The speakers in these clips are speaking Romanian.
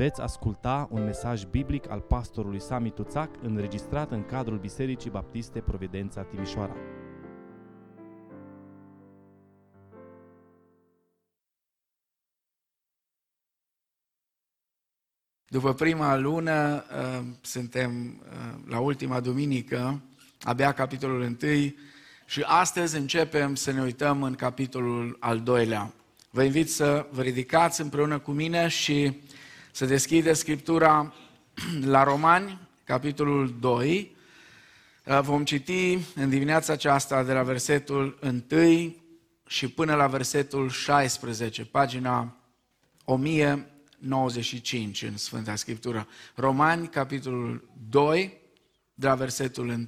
Veți asculta un mesaj biblic al pastorului Sami Tuțac, înregistrat în cadrul Bisericii Baptiste Providența Timișoara. După prima lună, suntem la ultima duminică, abia capitolul 1, și astăzi începem să ne uităm în capitolul al 2-lea. Vă invit să vă ridicați împreună cu mine și să deschideți Scriptura la Romani, capitolul 2. Vom citi în dimineața aceasta de la versetul 1 și până la versetul 16, pagina 1095 în Sfânta Scriptură. Romani, capitolul 2, de la versetul 1.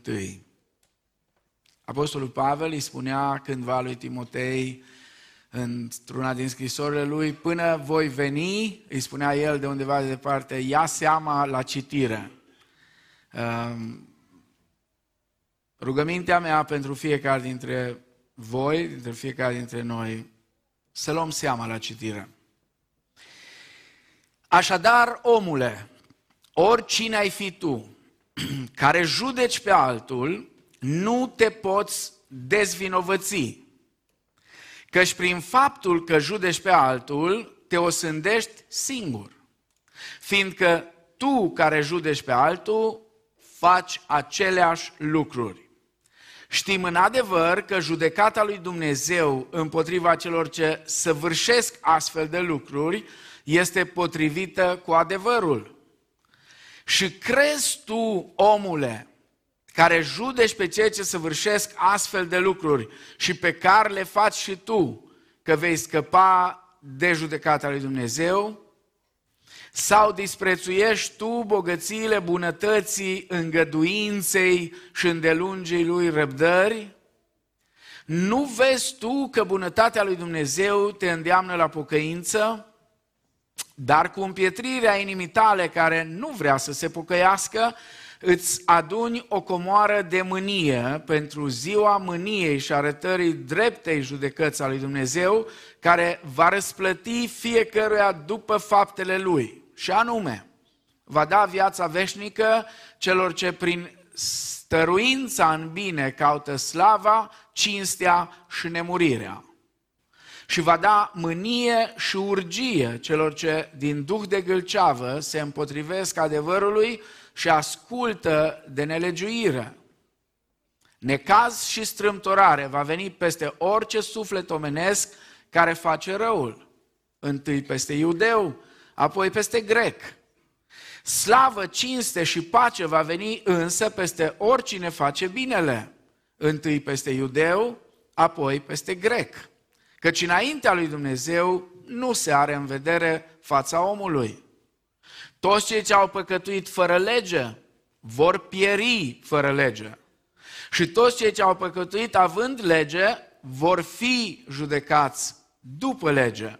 Apostolul Pavel îi spunea cândva lui Timotei, într-una din scrisorile lui, până voi veni, îi spunea el de undeva de departe, ia seama la citire. Rugămintea mea pentru fiecare dintre voi, dintre fiecare dintre noi, să luăm seama la citire. Așadar, omule, oricine ai fi tu, care judeci pe altul, nu te poți dezvinovăți. Căci prin faptul că judeci pe altul, te osândești singur. Fiindcă tu care judeci pe altul, faci aceleași lucruri. Știm în adevăr că judecata lui Dumnezeu împotriva celor ce săvârșesc astfel de lucruri este potrivită cu adevărul. Și crezi tu, omule, care judești pe cei ce săvârșesc astfel de lucruri și pe care le faci și tu, că vei scăpa de judecata lui Dumnezeu? Sau disprețuiești tu bogățiile bunătății, îngăduinței și îndelungii lui răbdări? Nu vezi tu că bunătatea lui Dumnezeu te îndeamnă la pocăință? Dar cu împietrirea inimii tale care nu vrea să se pocăiască, îți aduni o comoară de mânie pentru ziua mâniei și arătării dreptei judecăți a lui Dumnezeu, care va răsplăti fiecăruia după faptele lui. Și anume, va da viața veșnică celor ce prin stăruința în bine caută slava, cinstea și nemurirea. Și va da mânie și urgie celor ce din duh de gâlceavă se împotrivesc adevărului și ascultă de nelegiuire. Necaz și strâmtorare va veni peste orice suflet omenesc care face răul. Întâi peste iudeu, apoi peste grec. Slavă, cinste și pace va veni însă peste oricine face binele. Întâi peste iudeu, apoi peste grec. Căci înaintea lui Dumnezeu nu se are în vedere fața omului. Toți cei ce au păcătuit fără lege vor pieri fără lege. Și toți cei ce au păcătuit având lege vor fi judecați după lege.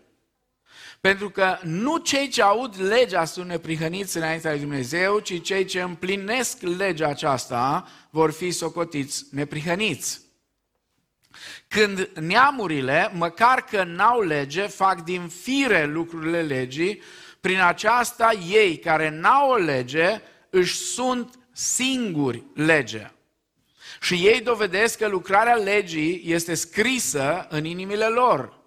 Pentru că nu cei ce aud legea sunt neprihăniți înaintea lui Dumnezeu, ci cei ce împlinesc legea aceasta vor fi socotiți neprihăniți. Când neamurile, măcar că n-au lege, fac din fire lucrurile legii, prin aceasta ei care n-au o lege își sunt singuri lege. Și ei dovedesc că lucrarea legii este scrisă în inimile lor,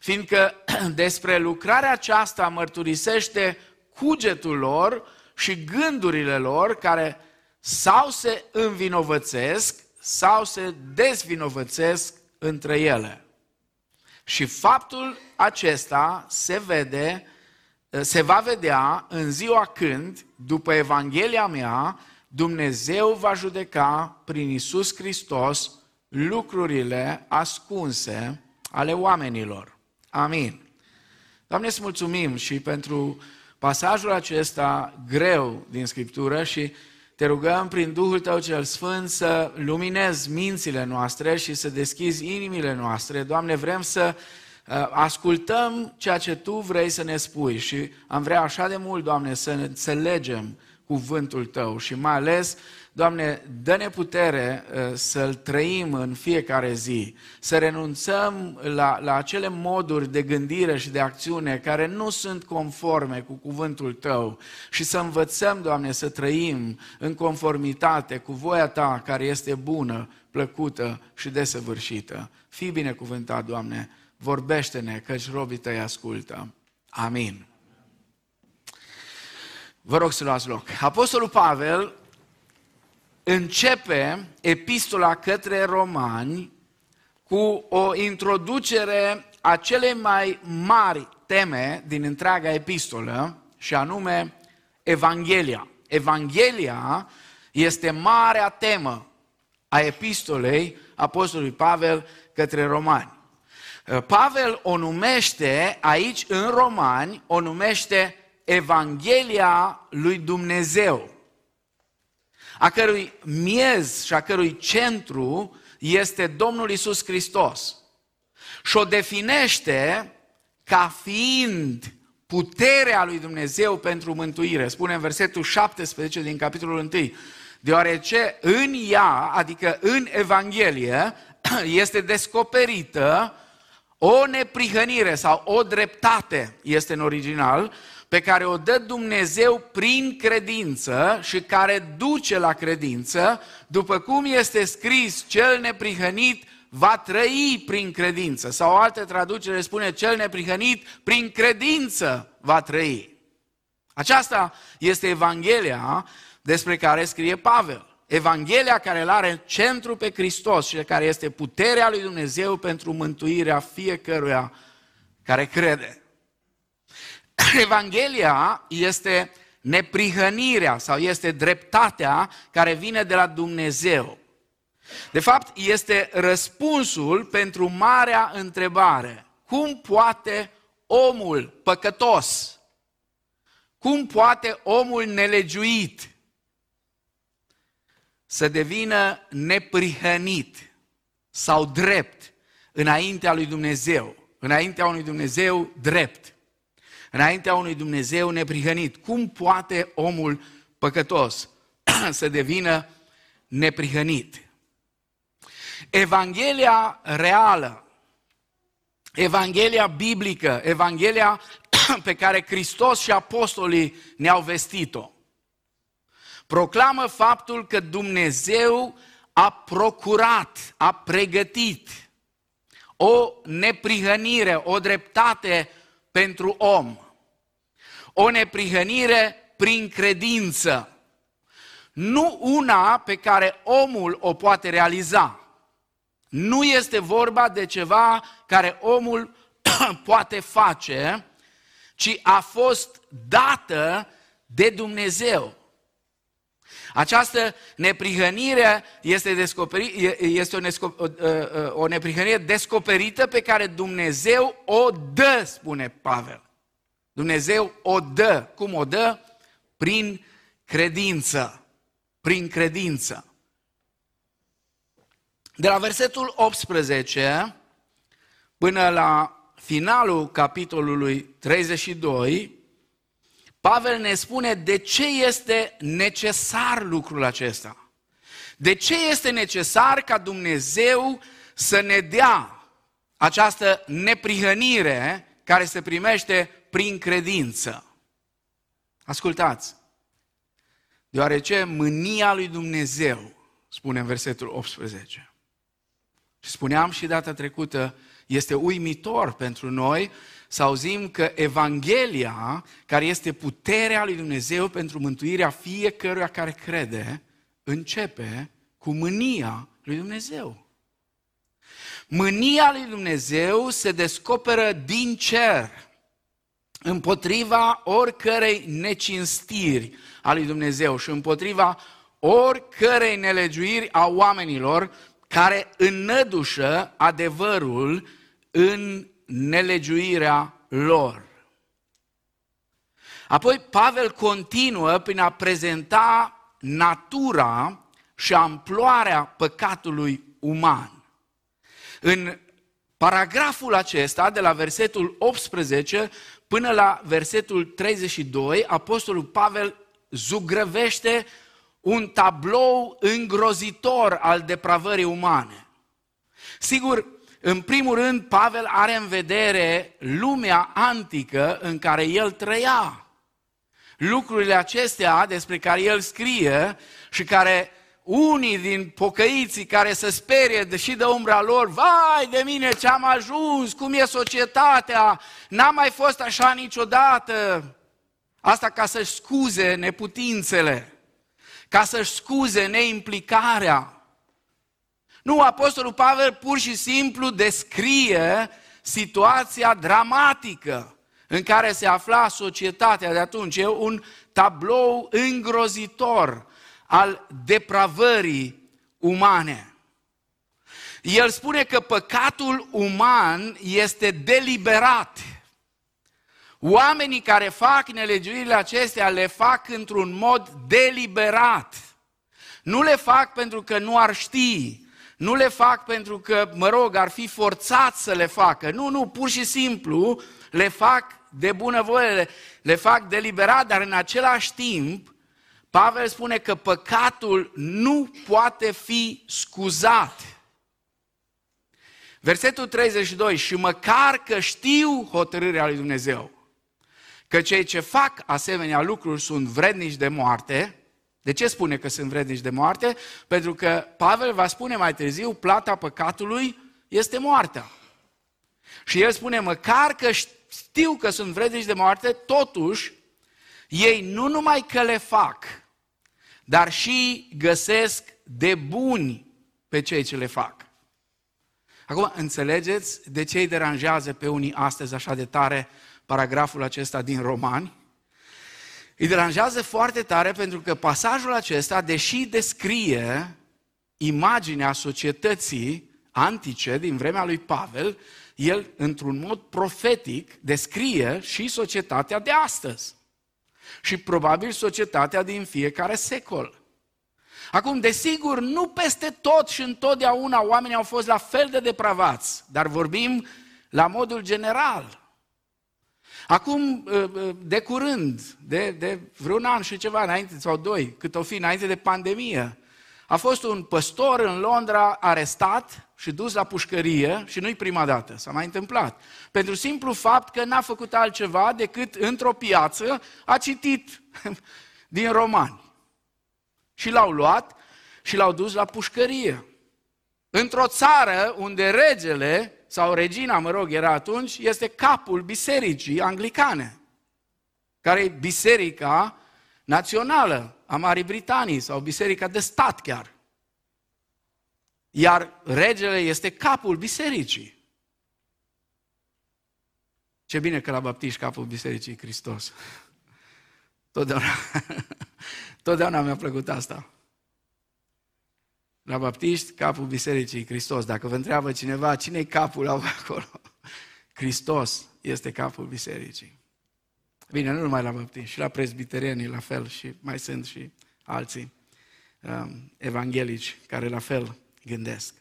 fiindcă despre lucrarea aceasta mărturisește cugetul lor și gândurile lor, care sau se învinovățesc sau se dezvinovățesc între ele. Și faptul acesta se va vedea în ziua când, după Evanghelia mea, Dumnezeu va judeca prin Iisus Hristos lucrurile ascunse ale oamenilor. Amin. Doamne, îți mulțumim și pentru pasajul acesta greu din Scriptură și te rugăm prin Duhul Tău cel Sfânt să luminezi mințile noastre și să deschizi inimile noastre. Doamne, vrem să ascultăm ceea ce Tu vrei să ne spui și am vrea așa de mult, Doamne, să înțelegem cuvântul Tău și mai ales, Doamne, dă-ne putere să-L trăim în fiecare zi, să renunțăm la acele moduri de gândire și de acțiune care nu sunt conforme cu cuvântul Tău și să învățăm, Doamne, să trăim în conformitate cu voia Ta care este bună, plăcută și desăvârșită. Fii binecuvântat, Doamne, vorbește-ne, căci robii Tăi ascultă. Amin. Vă rog să luați loc. Apostolul Pavel începe epistola către romani cu o introducere a celei mai mari teme din întreaga epistolă și anume Evanghelia. Evanghelia este marea temă a epistolei apostolului Pavel către romani. Pavel o numește aici în Romani, o numește Evanghelia lui Dumnezeu, a cărui miez și a cărui centru este Domnul Iisus Hristos. Și o definește ca fiind puterea lui Dumnezeu pentru mântuire. Spune în versetul 17 din capitolul 1, deoarece în ea, adică în Evanghelie, este descoperită o neprihănire sau o dreptate, este în original, pe care o dă Dumnezeu prin credință și care duce la credință, după cum este scris, cel neprihănit va trăi prin credință. Sau o altă traducere spune, cel neprihănit prin credință va trăi. Aceasta este Evanghelia despre care scrie Pavel. Evanghelia care îl are în centru pe Hristos și care este puterea lui Dumnezeu pentru mântuirea fiecăruia care crede. Evanghelia este neprihănirea sau este dreptatea care vine de la Dumnezeu. De fapt, este răspunsul pentru marea întrebare. Cum poate omul păcătos? Cum poate omul nelegiuit să devină neprihănit sau drept înaintea lui Dumnezeu, înaintea unui Dumnezeu drept, înaintea unui Dumnezeu neprihănit? Cum poate omul păcătos să devină neprihănit? Evanghelia reală, Evanghelia biblică, Evanghelia pe care Hristos și apostolii ne-au vestit-o, proclamă faptul că Dumnezeu a procurat, a pregătit o neprihănire, o dreptate pentru om. O neprihănire prin credință. Nu una pe care omul o poate realiza. Nu este vorba de ceva care omul poate face, ci a fost dată de Dumnezeu. Această neprihănire este o neprihănire descoperită pe care Dumnezeu o dă, spune Pavel. Dumnezeu o dă. Cum o dă? Prin credință. Prin credință. De la versetul 18 până la finalul capitolului 32, Pavel ne spune de ce este necesar lucrul acesta. De ce este necesar ca Dumnezeu să ne dea această neprihănire care se primește prin credință? Ascultați! Deoarece mânia lui Dumnezeu, spune în versetul 18. Și spuneam și data trecută, este uimitor pentru noi să auzim că Evanghelia, care este puterea lui Dumnezeu pentru mântuirea fiecăruia care crede, începe cu mânia lui Dumnezeu. Mânia lui Dumnezeu se descoperă din cer împotriva oricărei necinstiri a lui Dumnezeu și împotriva oricărei nelegiuiri a oamenilor care înnădușă adevărul în nelegiuirea lor. Apoi Pavel continuă prin a prezenta natura și amploarea păcatului uman. În paragraful acesta, de la versetul 18 până la versetul 32, apostolul Pavel zugrăvește un tablou îngrozitor al depravării umane. Sigur, în primul rând, Pavel are în vedere lumea antică în care el trăia. Lucrurile acestea despre care el scrie și care unii din pocăiții care se sperie și de umbra lor, vai de mine ce am ajuns, cum e societatea, n-am mai fost așa niciodată. Asta ca să-și scuze neputințele, ca să-și scuze neimplicarea. Nu, apostolul Pavel pur și simplu descrie situația dramatică în care se afla societatea de atunci. E un tablou îngrozitor al depravării umane. El spune că păcatul uman este deliberat. Oamenii care fac nelegiuirile acestea le fac într-un mod deliberat. Nu le fac pentru că nu ar ști, nu le fac pentru că, ar fi forțat să le facă. Nu, pur și simplu le fac de bunăvoie, le fac deliberat, dar în același timp, Pavel spune că păcatul nu poate fi scuzat. Versetul 32, și măcar că știu hotărârea lui Dumnezeu, că cei ce fac asemenea lucruri sunt vrednici de moarte. De ce spune că sunt vrednici de moarte? Pentru că Pavel va spune mai târziu, plata păcatului este moartea. Și el spune, măcar că știu că sunt vrednici de moarte, totuși, ei nu numai că le fac, dar și găsesc de buni pe cei ce le fac. Acum, înțelegeți de ce îi deranjează pe unii astăzi așa de tare paragraful acesta din Romani? Îi deranjează foarte tare pentru că pasajul acesta, deși descrie imaginea societății antice din vremea lui Pavel, el, într-un mod profetic, descrie și societatea de astăzi. Și probabil societatea din fiecare secol. Acum, desigur, nu peste tot și întotdeauna oamenii au fost la fel de depravați, dar vorbim la modul general. Acum, de curând, de vreun an și ceva înainte, sau doi, cât o fi, înainte de pandemie, a fost un păstor în Londra arestat și dus la pușcărie, și nu-i prima dată, s-a mai întâmplat, pentru simplu fapt că n-a făcut altceva decât într-o piață a citit din Romani. Și l-au luat și l-au dus la pușcărie. Într-o țară unde regele, sau regina, era atunci, este capul bisericii anglicane, care e biserica națională a Marii Britanii, sau biserica de stat chiar. Iar regele este capul bisericii. Ce bine că la baptiști capul bisericii e Hristos. Totdeauna mi-a plăcut asta. La baptiști, capul bisericii, Hristos. Dacă vă întreabă cineva, cine-i capul acolo? Hristos este capul bisericii. Bine, nu numai la baptiști, și la presbitereni, la fel, și mai sunt și alții evanghelici care la fel gândesc.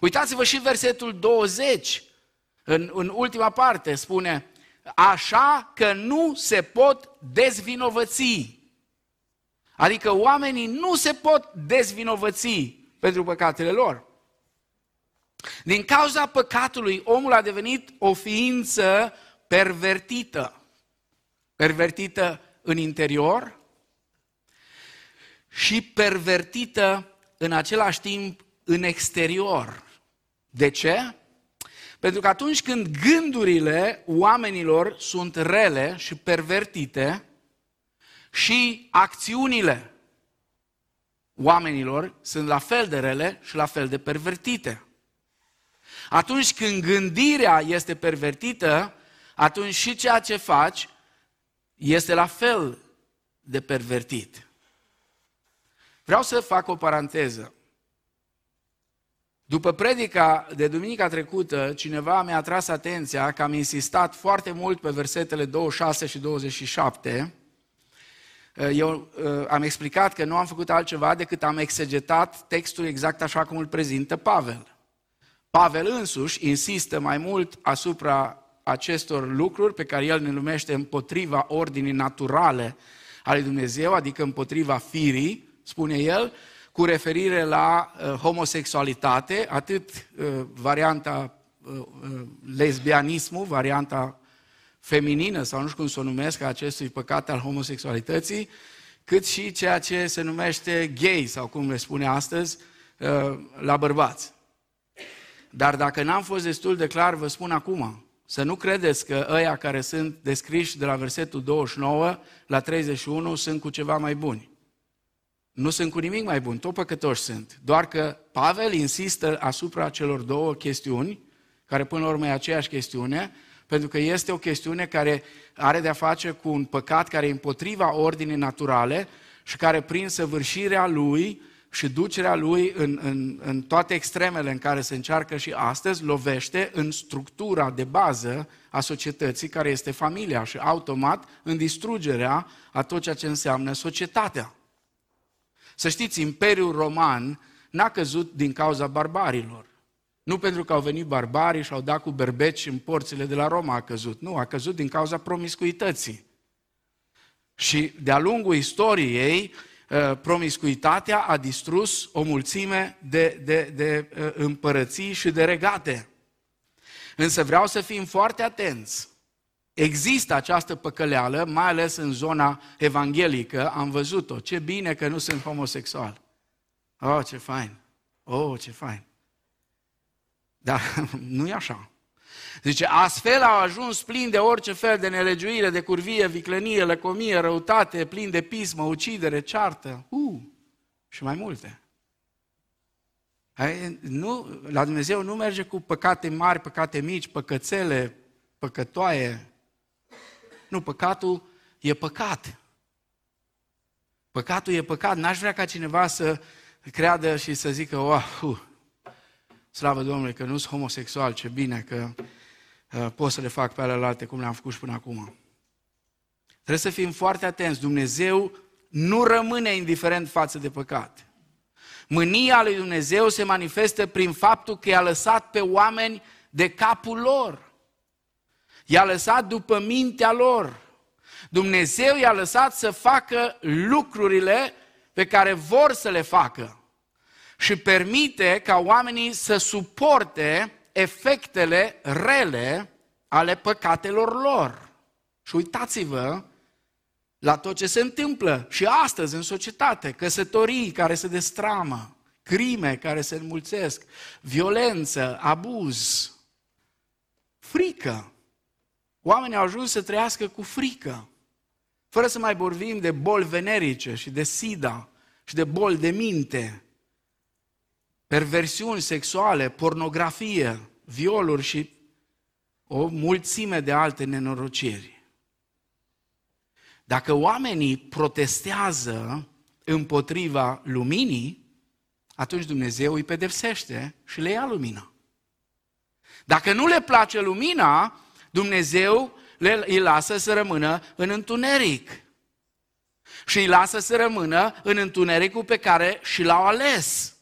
Uitați-vă și versetul 20, în ultima parte, spune, așa că nu se pot dezvinovăți. Adică oamenii nu se pot dezvinovăți pentru păcatele lor. Din cauza păcatului, omul a devenit o ființă pervertită. Pervertită în interior și pervertită în același timp în exterior. De ce? Pentru că atunci când gândurile oamenilor sunt rele și pervertite, și acțiunile oamenilor sunt la fel de rele și la fel de pervertite. Atunci când gândirea este pervertită, atunci și ceea ce faci este la fel de pervertit. Vreau să fac o paranteză. După predica de duminica trecută, cineva mi-a atras atenția că am insistat foarte mult pe versetele 26 și 27. Eu am explicat că nu am făcut altceva decât am exegetat textul exact așa cum îl prezintă Pavel. Pavel însuși insistă mai mult asupra acestor lucruri pe care el ne numește împotriva ordinii naturale ale Dumnezeu, adică împotriva firii, spune el, cu referire la homosexualitate, atât varianta lesbianismul, varianta feminină, sau nu știu cum să o numesc, a acestui păcat al homosexualității, cât și ceea ce se numește gay, sau cum le spune astăzi, la bărbați. Dar dacă n-am fost destul de clar, vă spun acum, să nu credeți că ăia care sunt descriși de la versetul 29 la 31 sunt cu ceva mai buni. Nu sunt cu nimic mai bun, tot păcătoși sunt. Doar că Pavel insistă asupra celor două chestiuni, care până la urmă e aceeași chestiune, pentru că este o chestiune care are de-a face cu un păcat care e împotriva ordinii naturale și care prin săvârșirea lui și ducerea lui în toate extremele în care se încearcă și astăzi, lovește în structura de bază a societății, care este familia, și automat în distrugerea a tot ceea ce înseamnă societatea. Să știți, Imperiul Roman n-a căzut din cauza barbarilor. Nu pentru că au venit barbarii și au dat cu berbeci în porțile de la Roma a căzut. Nu, a căzut din cauza promiscuității. Și de-a lungul istoriei, promiscuitatea a distrus o mulțime de împărății și de regate. Însă vreau să fim foarte atenți. Există această păcăleală, mai ales în zona evanghelică, am văzut-o. Ce bine că nu sunt homosexual. Oh, ce fain! Oh, ce fain! Dar nu e așa. Zice, astfel au ajuns plini de orice fel de nelegiuire, de curvie, viclenie, lăcomie, răutate, plini de pismă, ucidere, ceartă, și mai multe. Nu, la Dumnezeu nu merge cu păcate mari, păcate mici, păcățele, păcătoaie. Nu, păcatul e păcat. Păcatul e păcat. N-aș vrea ca cineva să creadă și să zică, slavă Domnului că nu sunt homosexual, ce bine că pot să le fac pe alelalte cum le-am făcut și până acum. Trebuie să fim foarte atenți. Dumnezeu nu rămâne indiferent față de păcat. Mânia lui Dumnezeu se manifestă prin faptul că i-a lăsat pe oameni de capul lor. I-a lăsat după mintea lor. Dumnezeu i-a lăsat să facă lucrurile pe care vor să le facă. Și permite ca oamenii să suporte efectele rele ale păcatelor lor. Și uitați-vă la tot ce se întâmplă și astăzi în societate. Căsătorii care se destramă, crime care se înmulțesc, violență, abuz, frică. Oamenii au ajuns să trăiască cu frică. Fără să mai vorbim de boli venerice și de sida și de boli de minte. Perversiuni sexuale, pornografie, violuri și o mulțime de alte nenorociri. Dacă oamenii protestează împotriva luminii, atunci Dumnezeu îi pedepsește și le ia lumina. Dacă nu le place lumina, Dumnezeu îi lasă să rămână în întuneric. Și îi lasă să rămână în întunericul pe care și l-au ales.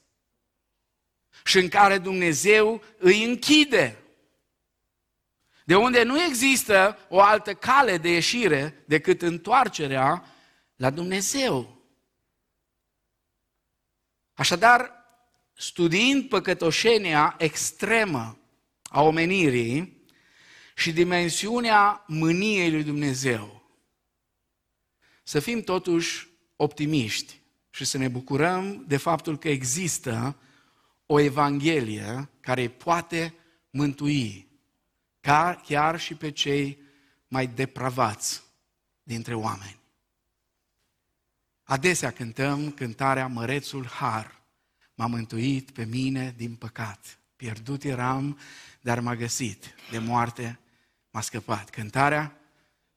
Și în care Dumnezeu îi închide. De unde nu există o altă cale de ieșire decât întoarcerea la Dumnezeu. Așadar, studiind păcătoșenia extremă a omenirii și dimensiunea mâniei lui Dumnezeu, să fim totuși optimiști și să ne bucurăm de faptul că există o evanghelie care poate mântui chiar și pe cei mai depravați dintre oameni. Adesea cântăm cântarea Mărețul Har, m-a mântuit pe mine din păcat, pierdut eram, dar m-a găsit, de moarte m-a scăpat. Cântarea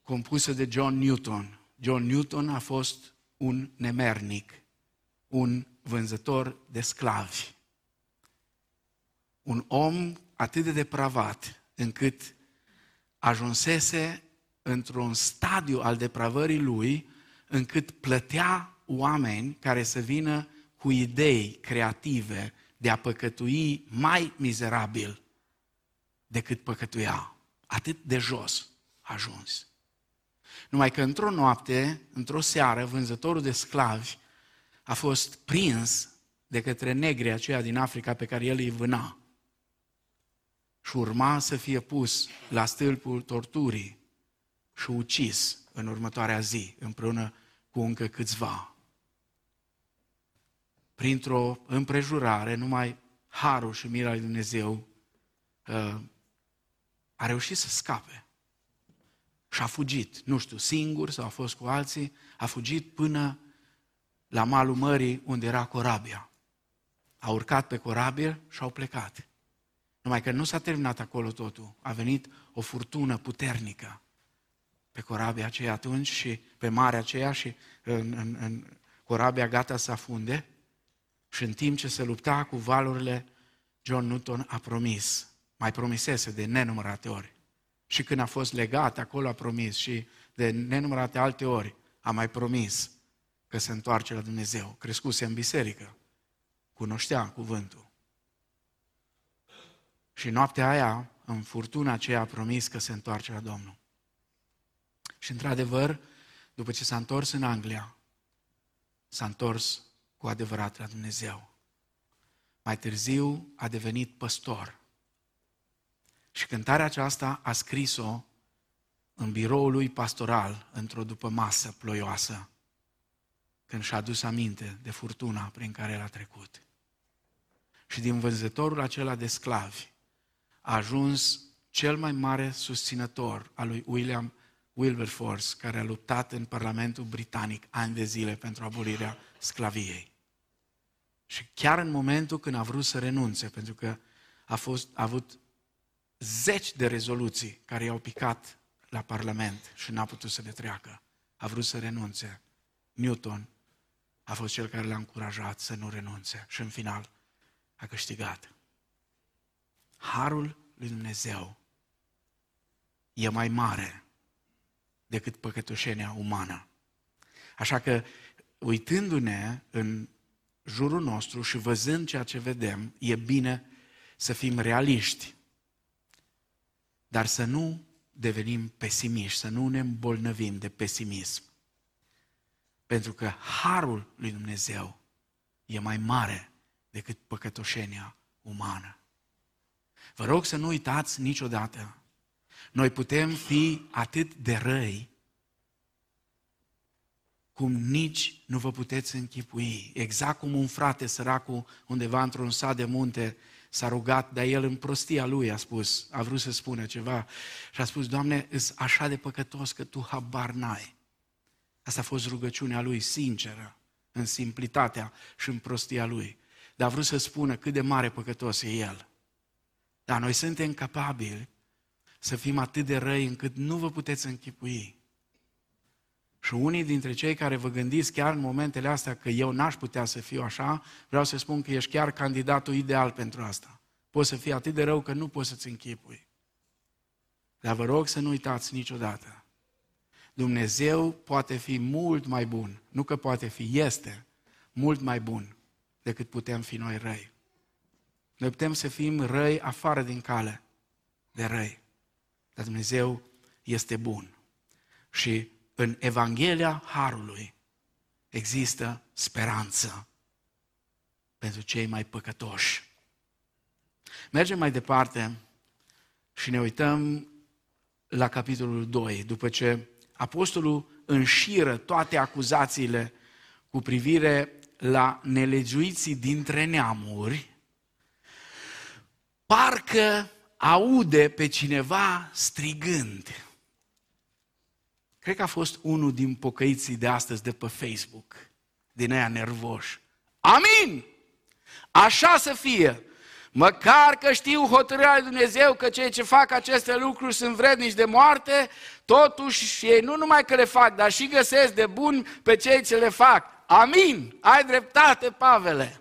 compusă de John Newton. John Newton a fost un nemernic, un vânzător de sclavi. Un om atât de depravat încât ajunsese într-un stadiu al depravării lui, încât plătea oameni care să vină cu idei creative de a păcătui mai mizerabil decât păcătuia. Atât de jos a ajuns. Numai că într-o noapte, într-o seară, vânzătorul de sclavi a fost prins de către negrii aceia din Africa pe care el îi vâna și urma să fie pus la stâlpul torturii și ucis în următoarea zi, împreună cu încă câțiva. Printr-o împrejurare, numai harul și mila lui Dumnezeu a reușit să scape. Și a fugit, nu știu, singur sau a fost cu alții, a fugit până la malul mării unde era corabia. A urcat pe corabie și au plecat. Numai că nu s-a terminat acolo totul. A venit o furtună puternică pe corabia aceea atunci și pe marea aceea și în corabia gata să afunde. Și în timp ce se lupta cu valurile, John Newton a promis, mai promisese de nenumărate ori. Și când a fost legat, acolo a promis și de nenumărate alte ori a mai promis că se întoarce la Dumnezeu. Crescuse în biserică, cunoștea cuvântul. Și noaptea aia, în furtuna aceea, a promis că se întoarce la Domnul. Și într-adevăr, după ce s-a întors în Anglia, s-a întors cu adevărat la Dumnezeu. Mai târziu a devenit păstor. Și cântarea aceasta a scris-o în biroul lui pastoral, într-o dupămasă ploioasă, când și-a adus aminte de furtuna prin care el a trecut. Și din vânzătorul acela de sclavi a ajuns cel mai mare susținător al lui William Wilberforce, care a luptat în Parlamentul Britanic ani de zile pentru abolirea sclaviei. Și chiar în momentul când a vrut să renunțe, pentru că a avut zeci de rezoluții care i-au picat la Parlament și n-a putut să le treacă, a vrut să renunțe. Newton a fost cel care l-a încurajat să nu renunțe și în final a câștigat. Harul lui Dumnezeu e mai mare decât păcătoșenia umană. Așa că, uitându-ne în jurul nostru și văzând ceea ce vedem, e bine să fim realiști, dar să nu devenim pesimiști, să nu ne îmbolnăvim de pesimism. Pentru că harul lui Dumnezeu e mai mare decât păcătoșenia umană. Vă rog să nu uitați niciodată. Noi putem fi atât de răi cum nici nu vă puteți închipui. Exact cum un frate săracul undeva într-un sat de munte s-a rugat, dar el în prostia lui a spus, a vrut să spună ceva și a spus: Doamne, îs așa de păcătos că Tu habar n-ai. Asta a fost rugăciunea lui sinceră, în simplitatea și în prostia lui. Dar a vrut să spună cât de mare păcătos e el. Dar noi suntem capabili să fim atât de răi încât nu vă puteți închipui. Și unii dintre cei care vă gândiți chiar în momentele astea că eu n-aș putea să fiu așa, vreau să spun că ești chiar candidatul ideal pentru asta. Poți să fii atât de rău că nu poți să-ți închipui. Dar vă rog să nu uitați niciodată. Dumnezeu poate fi mult mai bun, nu că poate fi, este mult mai bun decât putem fi noi răi. Noi putem să fim răi afară din cale de răi, dar Dumnezeu este bun. Și în Evanghelia Harului există speranță pentru cei mai păcătoși. Mergem mai departe și ne uităm la capitolul 2, după ce apostolul înșiră toate acuzațiile cu privire la nelegiuiții dintre neamuri, parcă aude pe cineva strigând. Cred că a fost unul din pocăiții de astăzi de pe Facebook, din aia nervoși. Amin! Așa să fie! Măcar că știu hotărârea lui Dumnezeu că cei ce fac aceste lucruri sunt vrednici de moarte, totuși ei nu numai că le fac, dar și găsesc de bun pe cei ce le fac. Amin! Ai dreptate, Pavele!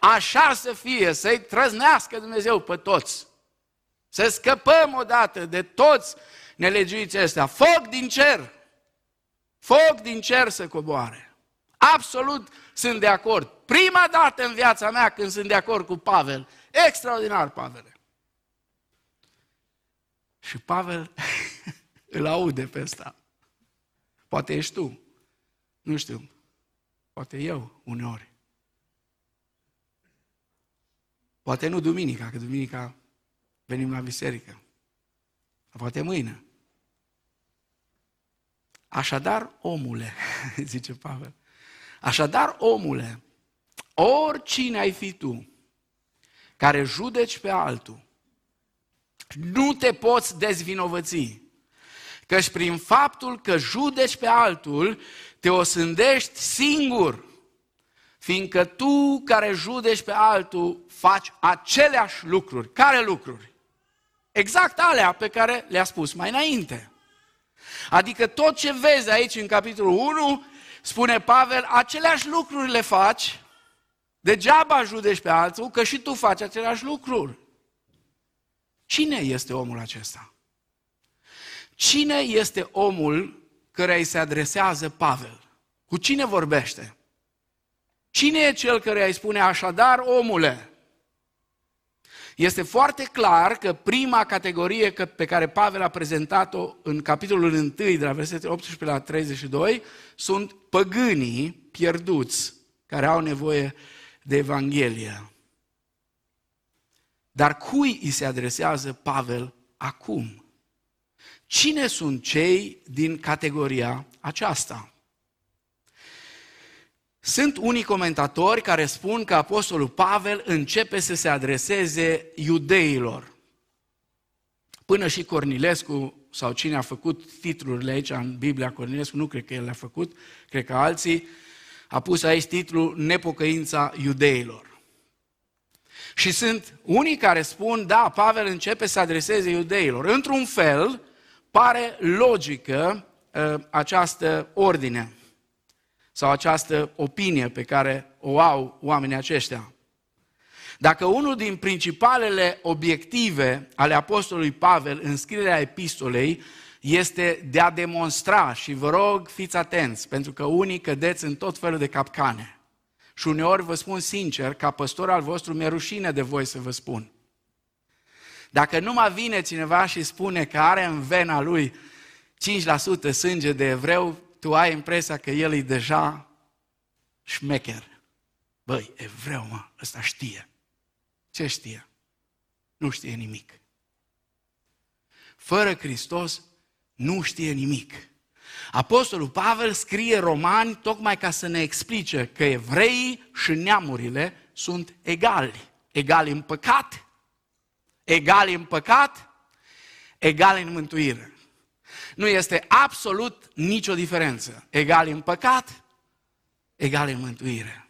Așa să fie, să-i trăznească Dumnezeu pe toți. Să scăpăm odată de toți nelegiuiți ăstea. Foc din cer! Foc din cer să coboare! Absolut sunt de acord. Prima dată în viața mea când sunt de acord cu Pavel. Extraordinar, Pavele! Și Pavel îl aude pe ăsta. Poate ești tu. Nu știu. Poate eu, uneori. Poate nu duminica, că duminica venim la biserică. Poate mâine. Așadar, omule, zice Pavel, așadar, omule, oricine ai fi tu, care judeci pe altul, nu te poți dezvinovăți, căci prin faptul că judeci pe altul, te osândești singur, fiindcă tu care judeci pe altul, faci aceleași lucruri. Care lucruri? Exact alea pe care le-a spus mai înainte. Adică tot ce vezi aici în capitolul 1, spune Pavel, aceleași lucruri le faci, degeaba judești pe altul, că și tu faci aceleași lucruri. Cine este omul acesta? Cine este omul căreia îi se adresează Pavel? Cu cine vorbește? Cine e cel căreia îi spune așadar, omule? Este foarte clar că prima categorie pe care Pavel a prezentat-o în capitolul 1, de la versetele 18 la 32, sunt păgânii pierduți, care au nevoie de Evanghelie. Dar cui îi se adresează Pavel acum? Cine sunt cei din categoria aceasta? Sunt unii comentatori care spun că apostolul Pavel începe să se adreseze iudeilor. Până și Cornilescu, sau cine a făcut titlurile aici în Biblia, Cornilescu, nu cred că el le-a făcut, cred că alții, a pus aici titlul Nepocăința iudeilor. Și sunt unii care spun, da, Pavel începe să adreseze iudeilor. Într-un fel, pare logică această ordine sau această opinie pe care o au oamenii aceștia. Dacă unul din principalele obiective ale apostolului Pavel în scrierea epistolei este de a demonstra, și vă rog fiți atenți, pentru că unii cădeți în tot felul de capcane. Și uneori vă spun sincer, ca păstor al vostru, mi-e rușine de voi să vă spun. Dacă numai vine cineva și spune că are în vena lui 5% sânge de evreu, tu ai impresia că el e deja șmecher. Băi, evreu, mă, ăsta știe. Ce știe? Nu știe nimic. Fără Hristos nu știe nimic. Apostolul Pavel scrie Romani tocmai ca să ne explice că evreii și neamurile sunt egali. Egali în păcat, egali în păcat, egali în mântuire. Nu este absolut nicio diferență. Egali în păcat, egali în mântuire.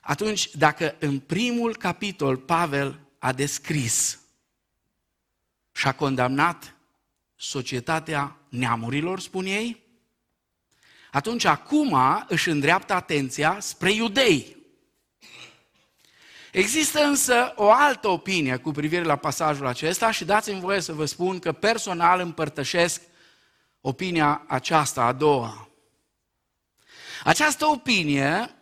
Atunci, dacă în primul capitol Pavel a descris și a condamnat societatea neamurilor, spun ei, atunci acum își îndreaptă atenția spre iudei. Există însă o altă opinie cu privire la pasajul acesta și dați-mi voie să vă spun că personal împărtășesc opinia aceasta a doua. Această opinie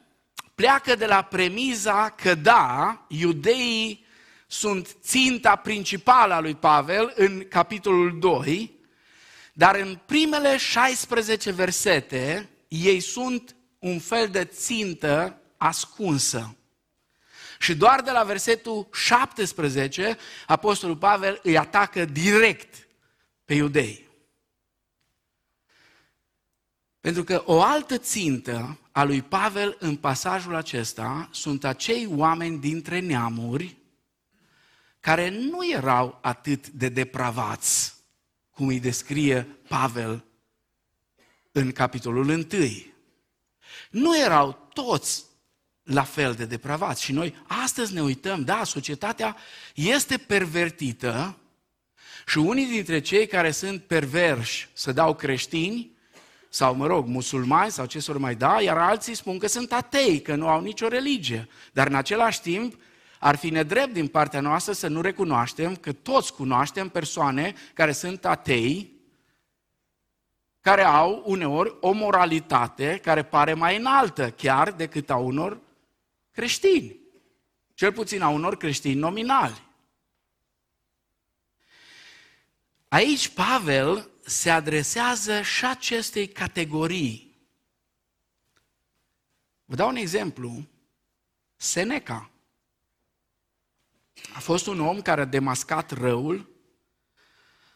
pleacă de la premiza că da, iudeii sunt ținta principală a lui Pavel în capitolul 2, dar în primele 16 versete ei sunt un fel de țintă ascunsă. Și doar de la versetul 17, apostolul Pavel îi atacă direct pe iudei. Pentru că o altă țintă a lui Pavel în pasajul acesta sunt acei oameni dintre neamuri care nu erau atât de depravați, cum îi descrie Pavel în capitolul 1. Nu erau toți la fel de depravați și noi astăzi ne uităm, da, societatea este pervertită și unii dintre cei care sunt perverși se dau creștini sau, mă rog, musulmani sau ce s-or mai da, iar alții spun că sunt atei, că nu au nicio religie, dar în același timp ar fi nedrept din partea noastră să nu recunoaștem că toți cunoaștem persoane care sunt atei, care au uneori o moralitate care pare mai înaltă chiar decât a unor creștini. Cel puțin a unor creștini nominali. Aici Pavel se adresează și acestei categorii. Vă dau un exemplu. Seneca a fost un om care a demascat răul,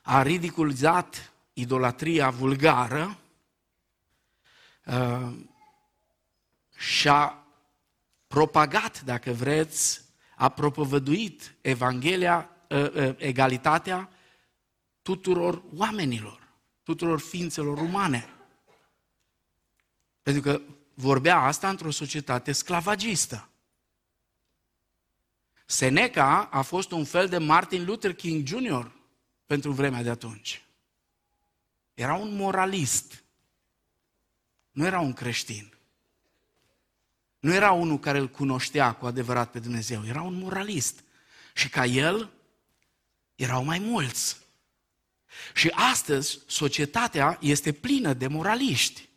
a ridiculizat idolatria vulgară și a propagat, dacă vreți, a propovăduit Evanghelia, egalitatea tuturor oamenilor, tuturor ființelor umane. Pentru că vorbea asta într-o societate sclavagistă. Seneca a fost un fel de Martin Luther King Jr. pentru vremea de atunci. Era un moralist. Nu era un creștin. Nu era unul care îl cunoștea cu adevărat pe Dumnezeu. Era un moralist. Și ca el, erau mai mulți. Și astăzi, societatea este plină de moraliști.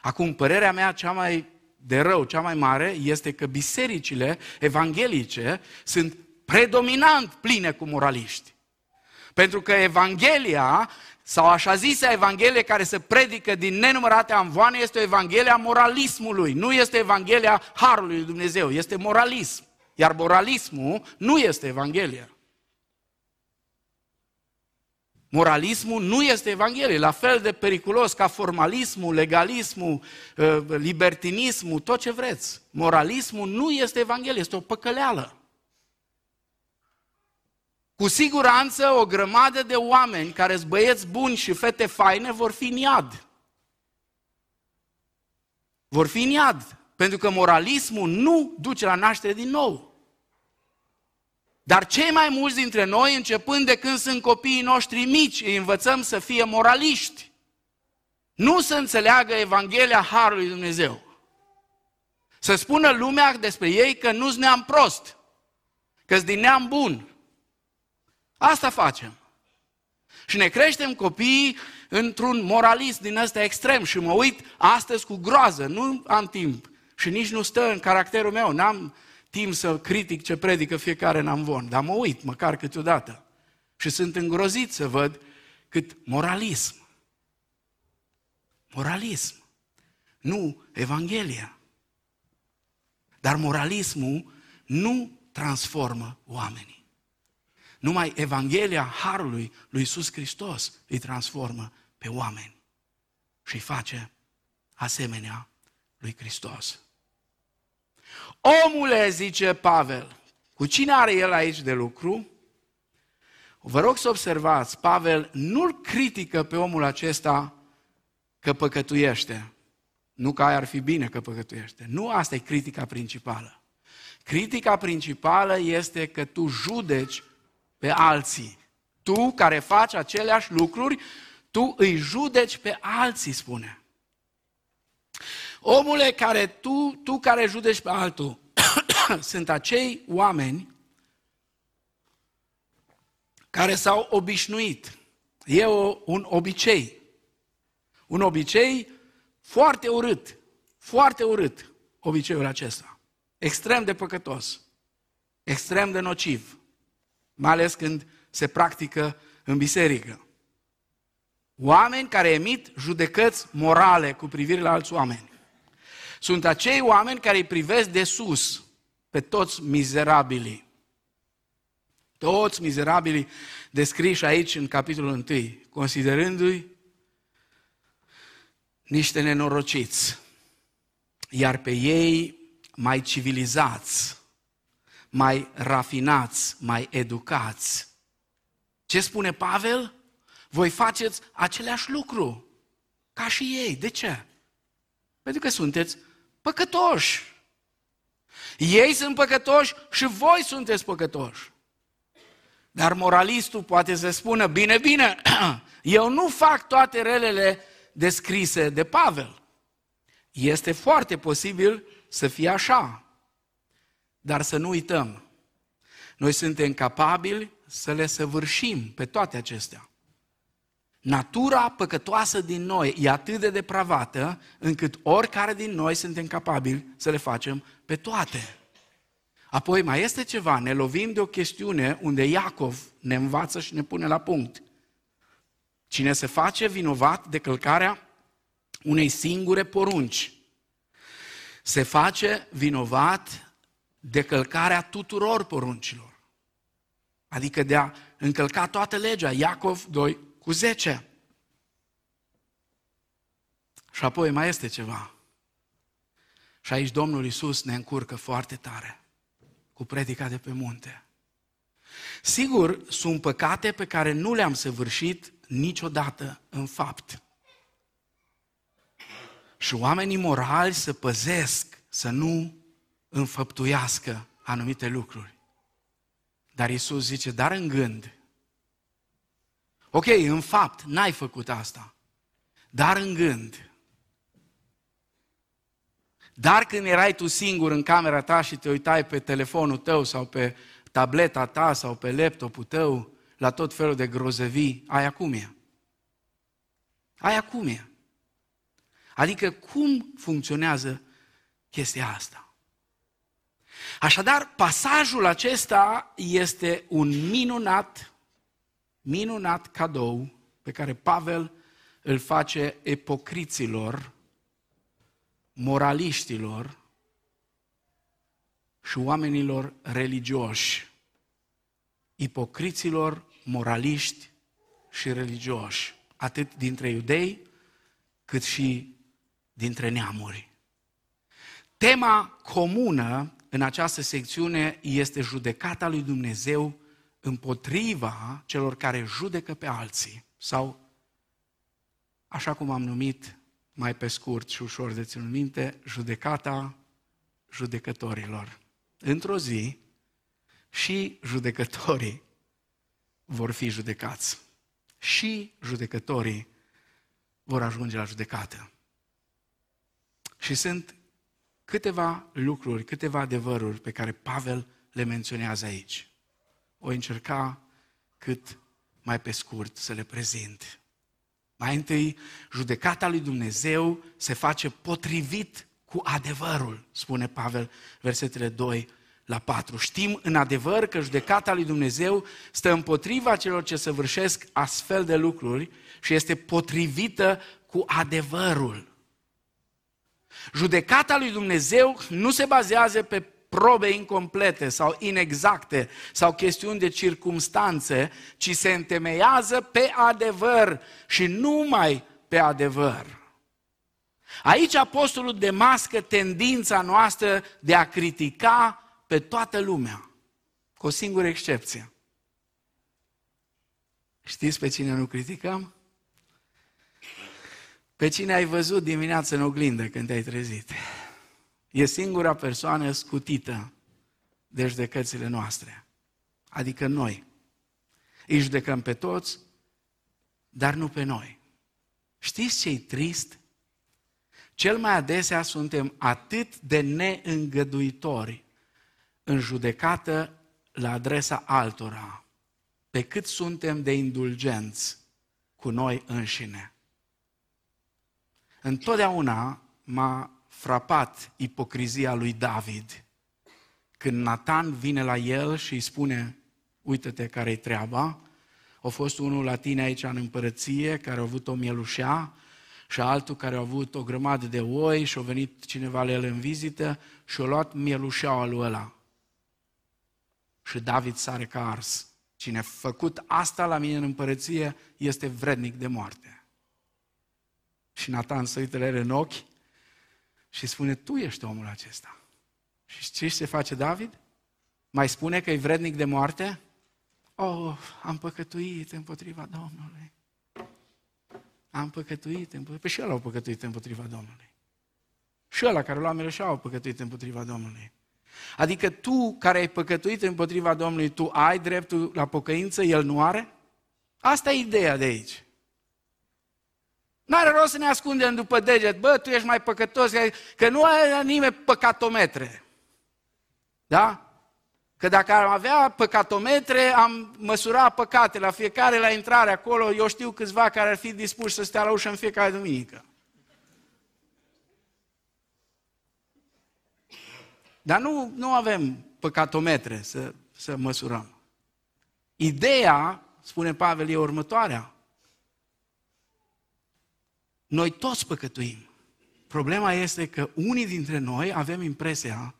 Acum, părerea mea cea mai de rău, cea mai mare, este că bisericile evanghelice sunt predominant pline cu moraliști. Pentru că Evanghelia, sau așa zisă Evanghelie care se predică din nenumărate amvoane, este o Evanghelie a moralismului, nu este Evanghelia Harului lui Dumnezeu, este moralism. Iar moralismul nu este Evanghelia. Moralismul nu este Evanghelie, la fel de periculos ca formalismul, legalismul, libertinismul, tot ce vreți. Moralismul nu este Evanghelie, este o păcăleală. Cu siguranță o grămadă de oameni care sunt băieți buni și fete faine vor fi în iad. Vor fi în iad, pentru că moralismul nu duce la naștere din nou. Dar cei mai mulți dintre noi, începând de când sunt copiii noștri mici, îi învățăm să fie moraliști. Nu să înțeleagă Evanghelia Harului Dumnezeu. Să spună lumea despre ei că nu-s neam prost, că-s din neam bun. Asta facem. Și ne creștem copiii într-un moralist din ăsta extrem. Și mă uit astăzi cu groază, nu am timp și nici nu stă în caracterul meu, n-am timp să critic ce predică fiecare în amvon, dar mă uit măcar câteodată și sunt îngrozit să văd cât moralism. Moralism, nu Evanghelia. Dar moralismul nu transformă oamenii. Numai Evanghelia Harului lui Iisus Hristos îi transformă pe oameni și îi face asemenea lui Hristos. Omule, zice Pavel, cu cine are el aici de lucru? Vă rog să observați, Pavel nu-l critică pe omul acesta că păcătuiește. Nu că aia ar fi bine că păcătuiește. Nu asta e critica principală. Critica principală este că tu judeci pe alții. Tu care faci aceleași lucruri, tu îi judeci pe alții, spune. Omule, care tu care judești pe altul, sunt acei oameni care s-au obișnuit. E un obicei. Un obicei foarte urât. Foarte urât obiceiul acesta. Extrem de păcătos. Extrem de nociv. Mai ales când se practică în biserică. Oameni care emit judecăți morale cu privire la alți oameni. Sunt acei oameni care îi privesc de sus pe toți mizerabilii. Toți mizerabilii descriși aici în capitolul 1, considerându-i niște nenorociți, iar pe ei mai civilizați, mai rafinați, mai educați. Ce spune Pavel? Voi faceți același lucru ca și ei. De ce? Pentru că sunteți păcătoși. Ei sunt păcătoși și voi sunteți păcătoși. Dar moralistul poate să spună, bine, bine, eu nu fac toate relele descrise de Pavel. Este foarte posibil să fie așa. Dar să nu uităm, noi suntem capabili să le săvârșim pe toate acestea. Natura păcătoasă din noi e atât de depravată încât oricare din noi suntem capabili să le facem pe toate. Apoi mai este ceva, ne lovim de o chestiune unde Iacov ne învață și ne pune la punct. Cine se face vinovat de călcarea unei singure porunci, se face vinovat de călcarea tuturor poruncilor. Adică de a încălca toată legea, Iacov 2:10. Și apoi mai este ceva. Și aici Domnul Iisus ne încurcă foarte tare cu predica de pe munte. Sigur, sunt păcate pe care nu le-am săvârșit niciodată în fapt. Și oamenii morali se păzesc să nu înfăptuiască anumite lucruri. Dar Iisus zice, dar în gând. Ok, în fapt, n-ai făcut asta. Dar în gând. Dar când erai tu singur în camera ta și te uitai pe telefonul tău sau pe tableta ta sau pe laptopul tău la tot felul de grozăvii, aia cum e? Aia cum e? Adică cum funcționează chestia asta? Așadar, pasajul acesta este un minunat cadou pe care Pavel îl face epocriților, moraliștilor și oamenilor religioși. Ipocriților, moraliști și religioși, atât dintre iudei cât și dintre neamuri. Tema comună în această secțiune este judecata lui Dumnezeu împotriva celor care judecă pe alții, sau, așa cum am numit mai pe scurt și ușor de ținut minte, judecata judecătorilor. Într-o zi și judecătorii vor fi judecați. Și judecătorii vor ajunge la judecată. Și sunt câteva lucruri, câteva adevăruri pe care Pavel le menționează aici. Voi încerca cât mai pe scurt să le prezint. Mai întâi, judecata lui Dumnezeu se face potrivit cu adevărul, spune Pavel, versetele 2-4. Știm în adevăr că judecata lui Dumnezeu stă împotriva celor ce săvârșesc astfel de lucruri și este potrivită cu adevărul. Judecata lui Dumnezeu nu se bazează pe probe incomplete sau inexacte sau chestiuni de circumstanțe, ci se întemeiază pe adevăr și numai pe adevăr. Aici apostolul demască tendința noastră de a critica pe toată lumea, cu o singură excepție. Știți pe cine nu criticăm? Pe cine ai văzut dimineața în oglindă când te-ai trezit? E singura persoană scutită de judecățile noastre. Adică noi. Îi judecăm pe toți, dar nu pe noi. Știți ce e trist? Cel mai adesea suntem atât de neîngăduitori în judecată la adresa altora, pe cât suntem de indulgenți cu noi înșine. Întotdeauna m-a frapat ipocrizia lui David. Când Natan vine la el și îi spune, uite-te care-i treaba, a fost unul la tine aici în împărăție care a avut o mielușea și altul care a avut o grămadă de oi și a venit cineva la el în vizită și a luat mielușeaua lui ăla. Și David sare ca ars. Cine a făcut asta la mine în împărăție este vrednic de moarte. Și Natan se uită la el în ochi și spune, tu ești omul acesta. Și știi ce face David? Mai spune că e vrednic de moarte? Am păcătuit împotriva Domnului. Păi și ăla a păcătuit împotriva Domnului. Și ăla care l-a mielușeaua a păcătuit împotriva Domnului. Adică tu care ai păcătuit împotriva Domnului, tu ai dreptul la pocăință, el nu are? Asta e ideea de aici. N-are rost să ne ascundem după deget. Bă, tu ești mai păcătos, că nu are nimeni păcatometre. Da? Că dacă am avea păcatometre, am măsura păcate la fiecare la intrare acolo. Eu știu câțiva care ar fi dispuși să stea la ușă în fiecare duminică. Dar nu avem păcatometre să măsurăm. Ideea, spune Pavel, e următoarea. Noi toți păcătuim. Problema este că unii dintre noi avem impresia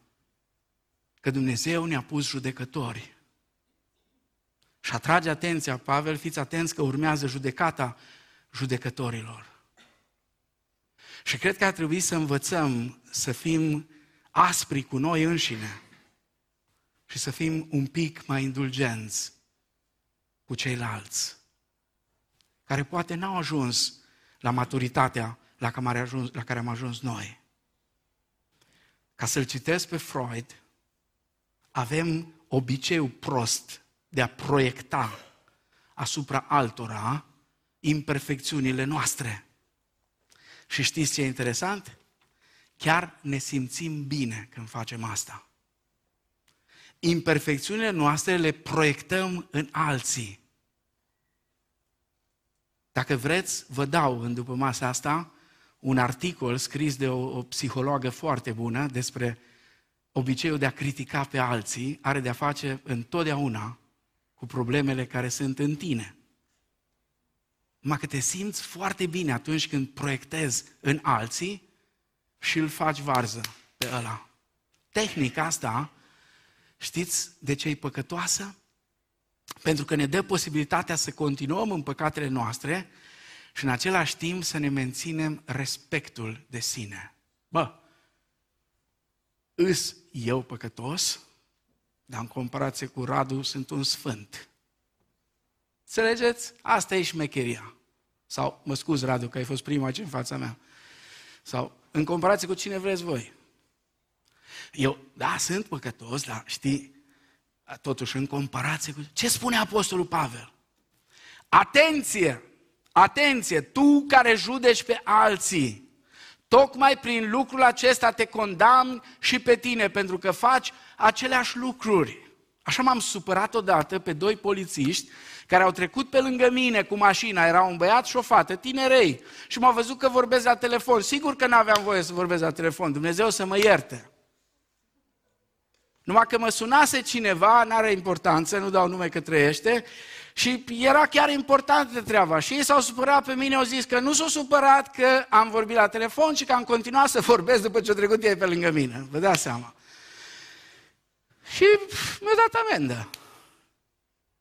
că Dumnezeu ne-a pus judecători. Și atrage atenția, Pavel, fiți atenți că urmează judecata judecătorilor. Și cred că ar trebui să învățăm să fim aspri cu noi înșine și să fim un pic mai indulgenți cu ceilalți, care poate n-au ajuns la maturitatea la care am ajuns noi. Ca să-l citesc pe Freud, avem obiceiul prost de a proiecta asupra altora imperfecțiunile noastre. Și știți ce e interesant? Chiar ne simțim bine când facem asta. Imperfecțiunile noastre le proiectăm în alții. Dacă vreți, vă dau în după masa asta un articol scris de o psihologă foarte bună despre obiceiul de a critica pe alții, are de a face întotdeauna cu problemele care sunt în tine. Numai că te simți foarte bine atunci când proiectezi în alții și îl faci varză pe ăla. Tehnica asta, știți de ce e păcătoasă? Pentru că ne dă posibilitatea să continuăm în păcatele noastre și în același timp să ne menținem respectul de sine. Bă, îs eu păcătos, dar în comparație cu Radu sunt un sfânt. Înțelegeți? Asta e șmecheria. Sau, mă scuz, Radu, că ai fost primul aici în fața mea. Sau, în comparație cu cine vreți voi. Eu, da, sunt păcătos, dar știi, totuși în comparație cu... Ce spune Apostolul Pavel? Atenție! Atenție! Tu care judeci pe alții, tocmai prin lucrul acesta te condamni și pe tine, pentru că faci aceleași lucruri. Așa m-am supărat odată pe doi polițiști care au trecut pe lângă mine cu mașina, era un băiat și o fată, tinerei, și m-au văzut că vorbesc la telefon. Sigur că n-aveam voie să vorbesc la telefon, Dumnezeu să mă ierte. Numai că mă sunase cineva, n-are importanță, nu dau nume că trăiește, și era chiar importantă treaba. Și ei s-au supărat pe mine, au zis că nu s-au supărat că am vorbit la telefon, ci că am continuat să vorbesc după ce au trecut ei pe lângă mine. Vă dați seama. Și mi-a dat amendă.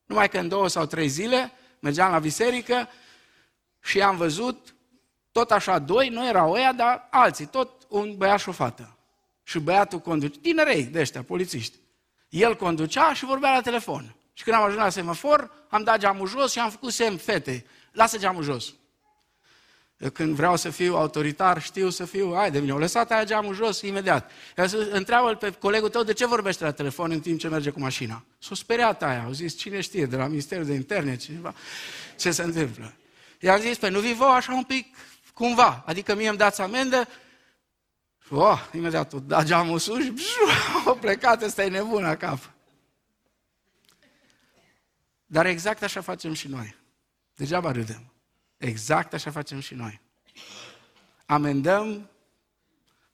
Numai că în 2 sau 3 zile mergeam la biserică și am văzut tot așa doi, nu erau ăia, dar alții, tot un băiat și o fată. Și băiatul conducea, tinerei de ăștia, polițiști. El conducea și vorbea la telefon. Și când am ajuns la semafor, am dat geamul jos și am făcut semn fetei. Lasă geamul jos. Eu când vreau să fiu autoritar, știu să fiu, hai de mine, o lăsat aia geamul jos imediat. Întreabă-l pe colegul tău de ce vorbește la telefon în timp ce merge cu mașina. S-a speriat aia, au zis, cine știe, de la Ministerul de Interne, cineva, ce se întâmplă. I-am zis, păi nu vii voi așa un pic, cumva, adică mie îmi dați amendă. Oh, imediat o da geamul sus și au plecat, ăsta e nebun la cap. Dar exact așa facem și noi. Degeaba râdem. Exact așa facem și noi. Amendăm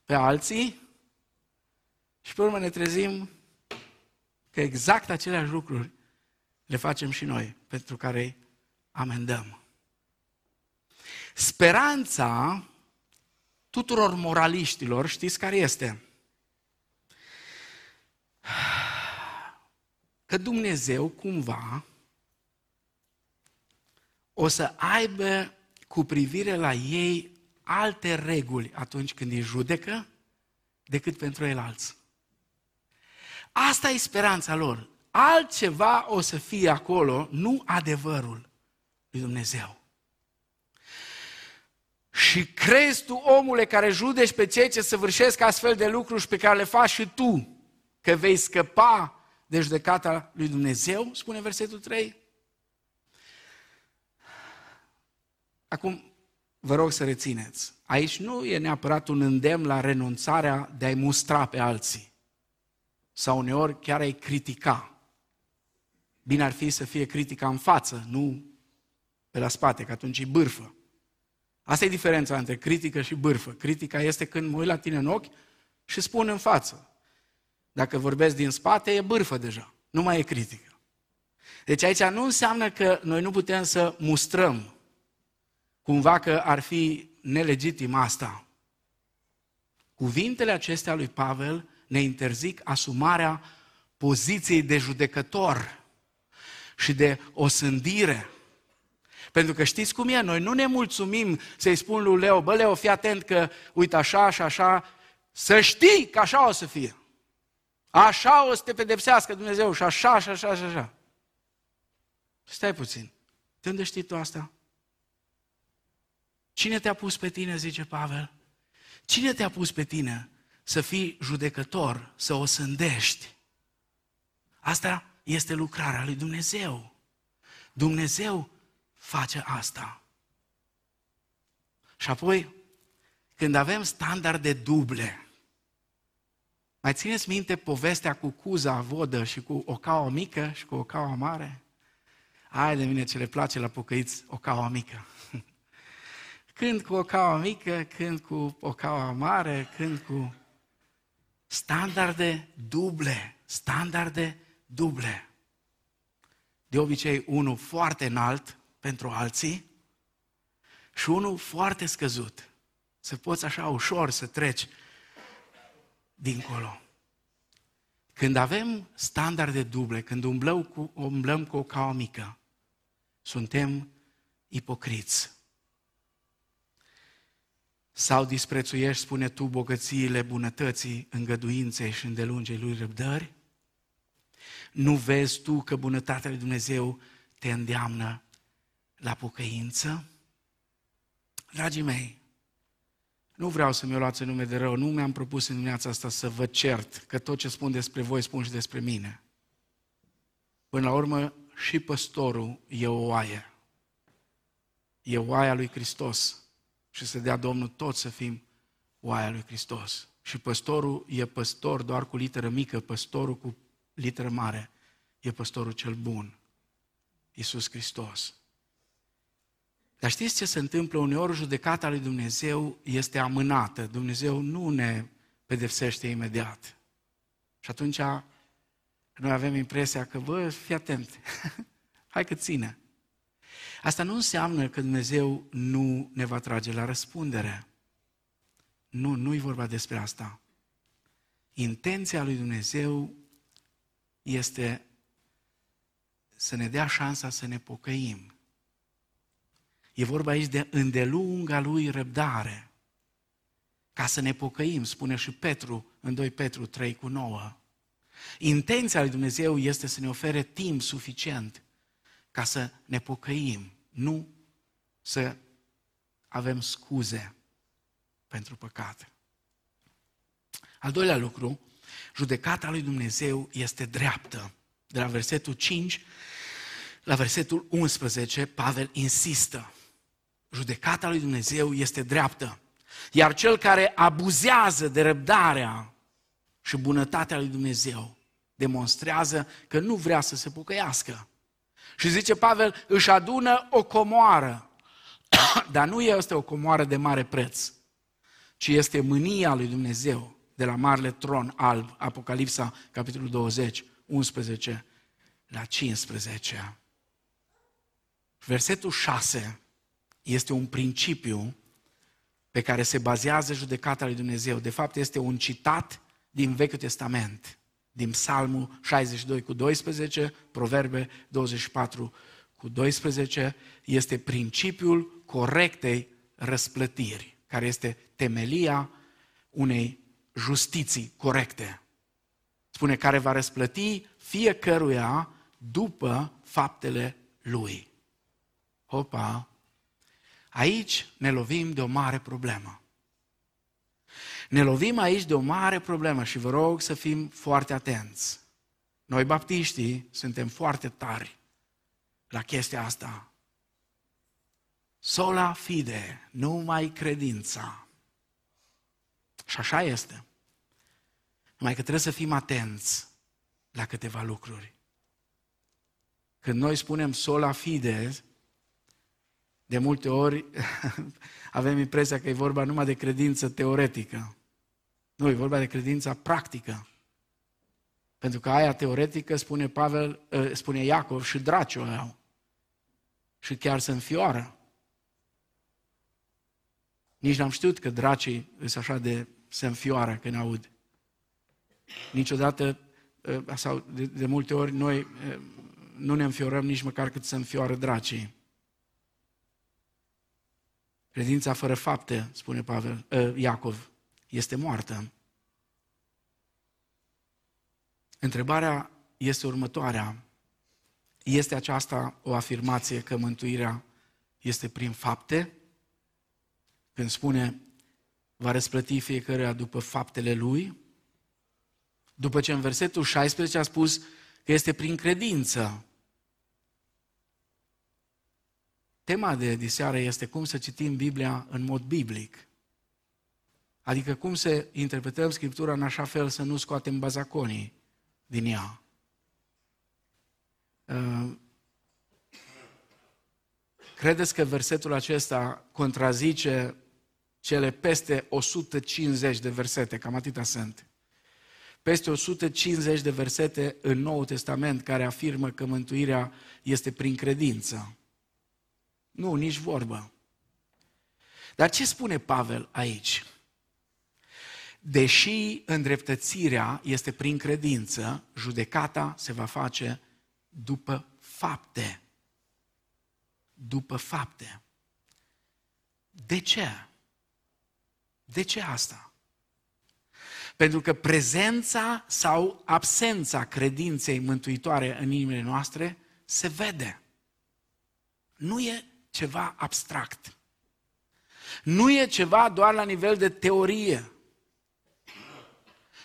pe alții și pe urmă ne trezim că exact aceleași lucruri le facem și noi, pentru care amendăm. Speranța tuturor moraliștilor, știți care este? Că Dumnezeu cumva o să aibă cu privire la ei alte reguli atunci când îi judecă decât pentru el alți. Asta e speranța lor. Altceva o să fie acolo, nu adevărul lui Dumnezeu. Și crezi tu, omule, care judești pe cei ce săvârșesc astfel de lucruri și pe care le faci și tu, că vei scăpa de judecata lui Dumnezeu, spune versetul 3. Acum, vă rog să rețineți, aici nu e neapărat un îndemn la renunțarea de a-i mustra pe alții sau uneori chiar a-i critica. Bine ar fi să fie critica în față, nu pe la spate, că atunci e bârfă. Asta e diferența între critică și bârfă. Critica este când mă uit la tine în ochi și spun în față. Dacă vorbesc din spate, e bârfă deja, nu mai e critică. Deci aici nu înseamnă că noi nu putem să mustrăm cumva că ar fi nelegitim asta. Cuvintele acestea lui Pavel ne interzic asumarea poziției de judecător și de osândire. Pentru că știți cum e, noi nu ne mulțumim să-i spun lui Leo, bă Leo, fii atent că uite așa și așa, să știi că așa o să fie. Așa o să te pedepsească Dumnezeu și așa și așa și așa. Stai puțin, de unde știi tu asta? Cine te-a pus pe tine, zice Pavel? Cine te-a pus pe tine să fii judecător, să osândești? Asta este lucrarea lui Dumnezeu. Dumnezeu face asta. Și apoi, când avem standarde duble, mai țineți minte povestea cu cuza vodă și cu o caua mică și cu o caua mare? Hai de mine ce le place la pocăiți, o caua mică. Când cu o caua mică, când cu o caua mare, când cu... Standarde duble, standarde duble. De obicei, unul foarte înalt pentru alții și unul foarte scăzut. Să poți așa ușor să treci dincolo. Când avem standarde duble, când umblăm cu o caua mică, suntem ipocriți. Sau disprețuiești, spune tu, bogățiile bunătății, îngăduinței și îndelungei lui răbdări? Nu vezi tu că bunătatea lui Dumnezeu te îndeamnă la pocăință? Dragii mei, nu vreau să mi-o luați în nume de rău, nu mi-am propus în dimineața asta să vă cert, că tot ce spun despre voi spun și despre mine. Până la urmă, și păstorul e o oaie. E oaia lui Hristos. Și să dea Domnul tot să fim oaia lui Hristos. Și păstorul e păstor doar cu literă mică, păstorul cu literă mare e păstorul cel bun, Iisus Hristos. Dar știți ce se întâmplă? Uneori judecata lui Dumnezeu este amânată. Dumnezeu nu ne pedepsește imediat. Și atunci noi avem impresia că, bă, fii atent, hai că ține. Asta nu înseamnă că Dumnezeu nu ne va trage la răspundere. Nu, nu-i vorba despre asta. Intenția lui Dumnezeu este să ne dea șansa să ne pocăim. E vorba aici de îndelunga lui răbdare. Ca să ne pocăim, spune și Petru în 2 Petru 3:9. Intenția lui Dumnezeu este să ne ofere timp suficient ca să ne pocăim, nu să avem scuze pentru păcat. Al doilea lucru, judecata lui Dumnezeu este dreaptă. De la versetul 5 la versetul 11, Pavel insistă. Judecata lui Dumnezeu este dreaptă. Iar cel care abuzează de răbdarea și bunătatea lui Dumnezeu demonstrează că nu vrea să se pocăiască. Și zice Pavel, își adună o comoară, dar nu este o comoară de mare preț, ci este mânia lui Dumnezeu de la marele tron alb, Apocalipsa, capitolul 20, 11 la 15. Versetul 6 este un principiu pe care se bazează judecata lui Dumnezeu. De fapt, este un citat din Vechiul Testament. Din Psalmul 62:12, Proverbe 24:12, este principiul corectei răsplătiri, care este temelia unei justiții corecte. Spune, care va răsplăti fiecăruia după faptele lui. Opa! Aici ne lovim de o mare problemă. Ne lovim aici de o mare problemă și vă rog să fim foarte atenți. Noi, baptiștii, suntem foarte tari la chestia asta. Sola fide, numai credința. Și așa este. Numai că trebuie să fim atenți la câteva lucruri. Când noi spunem sola fide, de multe ori avem impresia că e vorba numai de credință teoretică. Nu, e vorba de credința practică. Pentru că aia teoretică, spune Pavel, spune Iacov, și draci o iau. Și chiar se înfioară. Nici n-am știut că dracii sunt așa de se înfioară când aud. Niciodată, sau de multe ori, noi nu ne înfiorăm nici măcar cât se înfioară dracii. Credința fără fapte, spune Pavel, Iacov, este moartă. Întrebarea este următoarea. Este aceasta o afirmație că mântuirea este prin fapte? Când spune, va răsplăti fiecăruia după faptele lui? După ce în versetul 16 a spus că este prin credință. Tema de diseară este cum să citim Biblia în mod biblic. Adică cum să interpretăm Scriptura în așa fel să nu scoatem bazaconii din ea. Credeți că versetul acesta contrazice cele peste 150 de versete, cam atâta sunt. Peste 150 de versete în Noul Testament care afirmă că mântuirea este prin credință. Nu, nici vorbă. Dar ce spune Pavel aici? Deși îndreptățirea este prin credință, judecata se va face după fapte. După fapte. De ce? De ce asta? Pentru că prezența sau absența credinței mântuitoare în inimile noastre se vede. Nu e ceva abstract. Nu e ceva doar la nivel de teorie.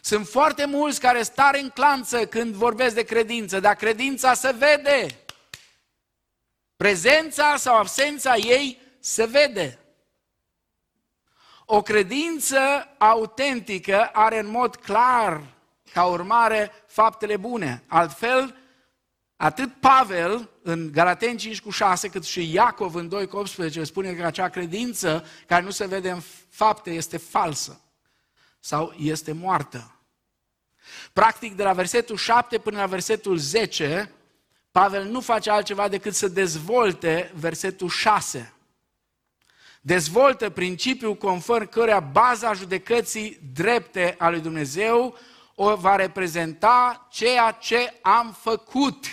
Sunt foarte mulți care sunt tare în clanță când vorbesc de credință, dar credința se vede. Prezența sau absența ei se vede. O credință autentică are în mod clar, ca urmare, faptele bune. Altfel, atât Pavel în Galateni 5:6, cât și Iacov în 2:18 spune că acea credință care nu se vede în fapte este falsă sau este moartă. Practic, de la versetul 7 până la versetul 10, Pavel nu face altceva decât să dezvolte versetul 6. Dezvoltă principiul conform căreia baza judecății drepte a lui Dumnezeu o va reprezenta ceea ce am făcut.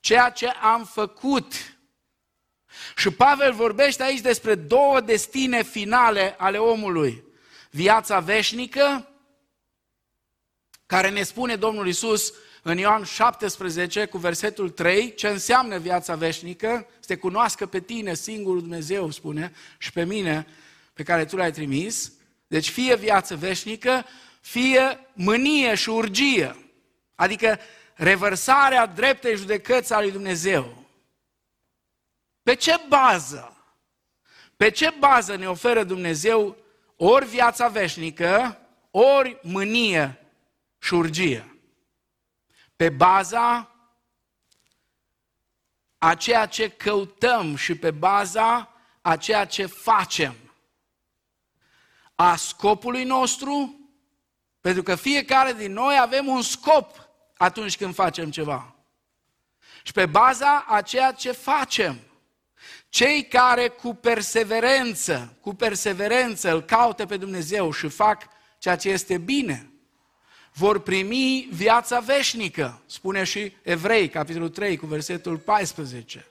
Ceea ce am făcut. Și Pavel vorbește aici despre două destine finale ale omului. Viața veșnică, care ne spune Domnul Iisus în Ioan 17 cu versetul 3, ce înseamnă viața veșnică, să te cunoască pe tine, singurul Dumnezeu, spune, și pe mine, pe care tu l-ai trimis. Deci fie viață veșnică, fie mânie și urgie, adică revărsarea dreptei judecăți a lui Dumnezeu. Pe ce bază? Pe ce bază ne oferă Dumnezeu ori viața veșnică, ori mânie și urgie? Pe baza a ceea ce căutăm și pe baza a ceea ce facem. A scopului nostru, pentru că fiecare din noi avem un scop atunci când facem ceva. Și pe baza a ceea ce facem. Cei care cu perseverență îl caută pe Dumnezeu și fac ceea ce este bine, vor primi viața veșnică, spune și Evrei, capitolul 3, cu versetul 14.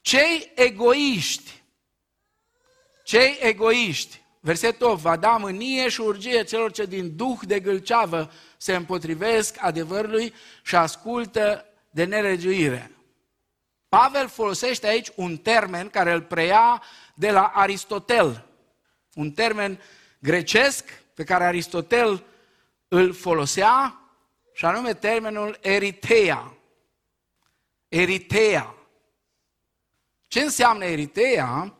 Cei egoiști, versetul 8, va da mânie și urgie celor ce din duh de gâlceavă se împotrivesc adevărului și ascultă de nelegiuire. Pavel folosește aici un termen care îl preia de la Aristotel, un termen grecesc pe care Aristotel îl folosea, și anume termenul eriteia. Eriteia. Ce înseamnă eriteia?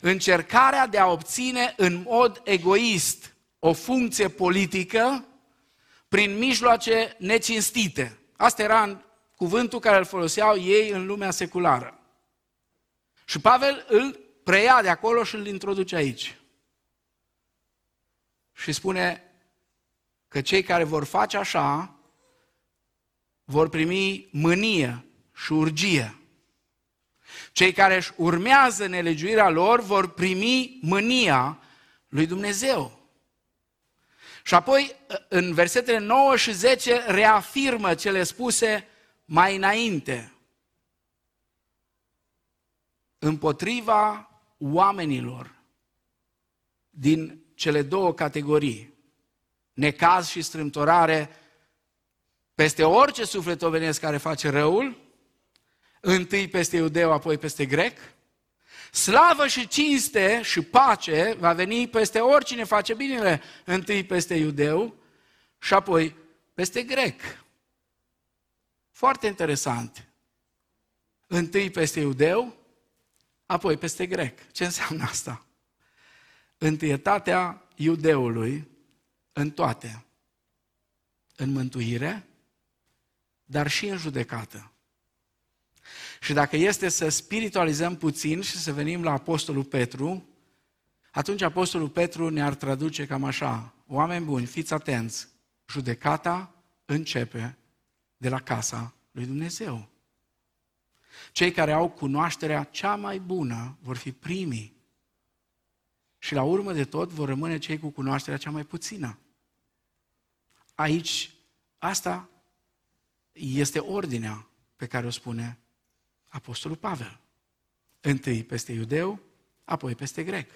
Încercarea de a obține în mod egoist o funcție politică prin mijloace necinstite. Asta era cuvântul care îl foloseau ei în lumea seculară. Și Pavel îl preia de acolo și îl introduce aici. Și spune că cei care vor face așa vor primi mânie și urgie. Cei care își urmează nelegiuirea lor vor primi mânia lui Dumnezeu. Și apoi, în versetele 9 și 10, reafirmă cele spuse mai înainte. Împotriva oamenilor din cele două categorii, necaz și strâmtorare, peste orice suflet omenesc care face răul, întâi peste iudeu, apoi peste grec, slavă și cinste și pace va veni peste oricine face binele, întâi peste iudeu și apoi peste grec. Foarte interesant. Întâi peste iudeu, apoi peste grec. Ce înseamnă asta? Întâietatea iudeului în toate. În mântuire, dar și în judecată. Și dacă este să spiritualizăm puțin și să venim la Apostolul Petru, atunci Apostolul Petru ne-ar traduce cam așa: oameni buni, fiți atenți, judecata începe de la casa lui Dumnezeu. Cei care au cunoașterea cea mai bună vor fi primii și la urmă de tot vor rămâne cei cu cunoașterea cea mai puțină. Aici, asta este ordinea pe care o spune Apostolul Pavel. Întâi peste iudeu, apoi peste grec.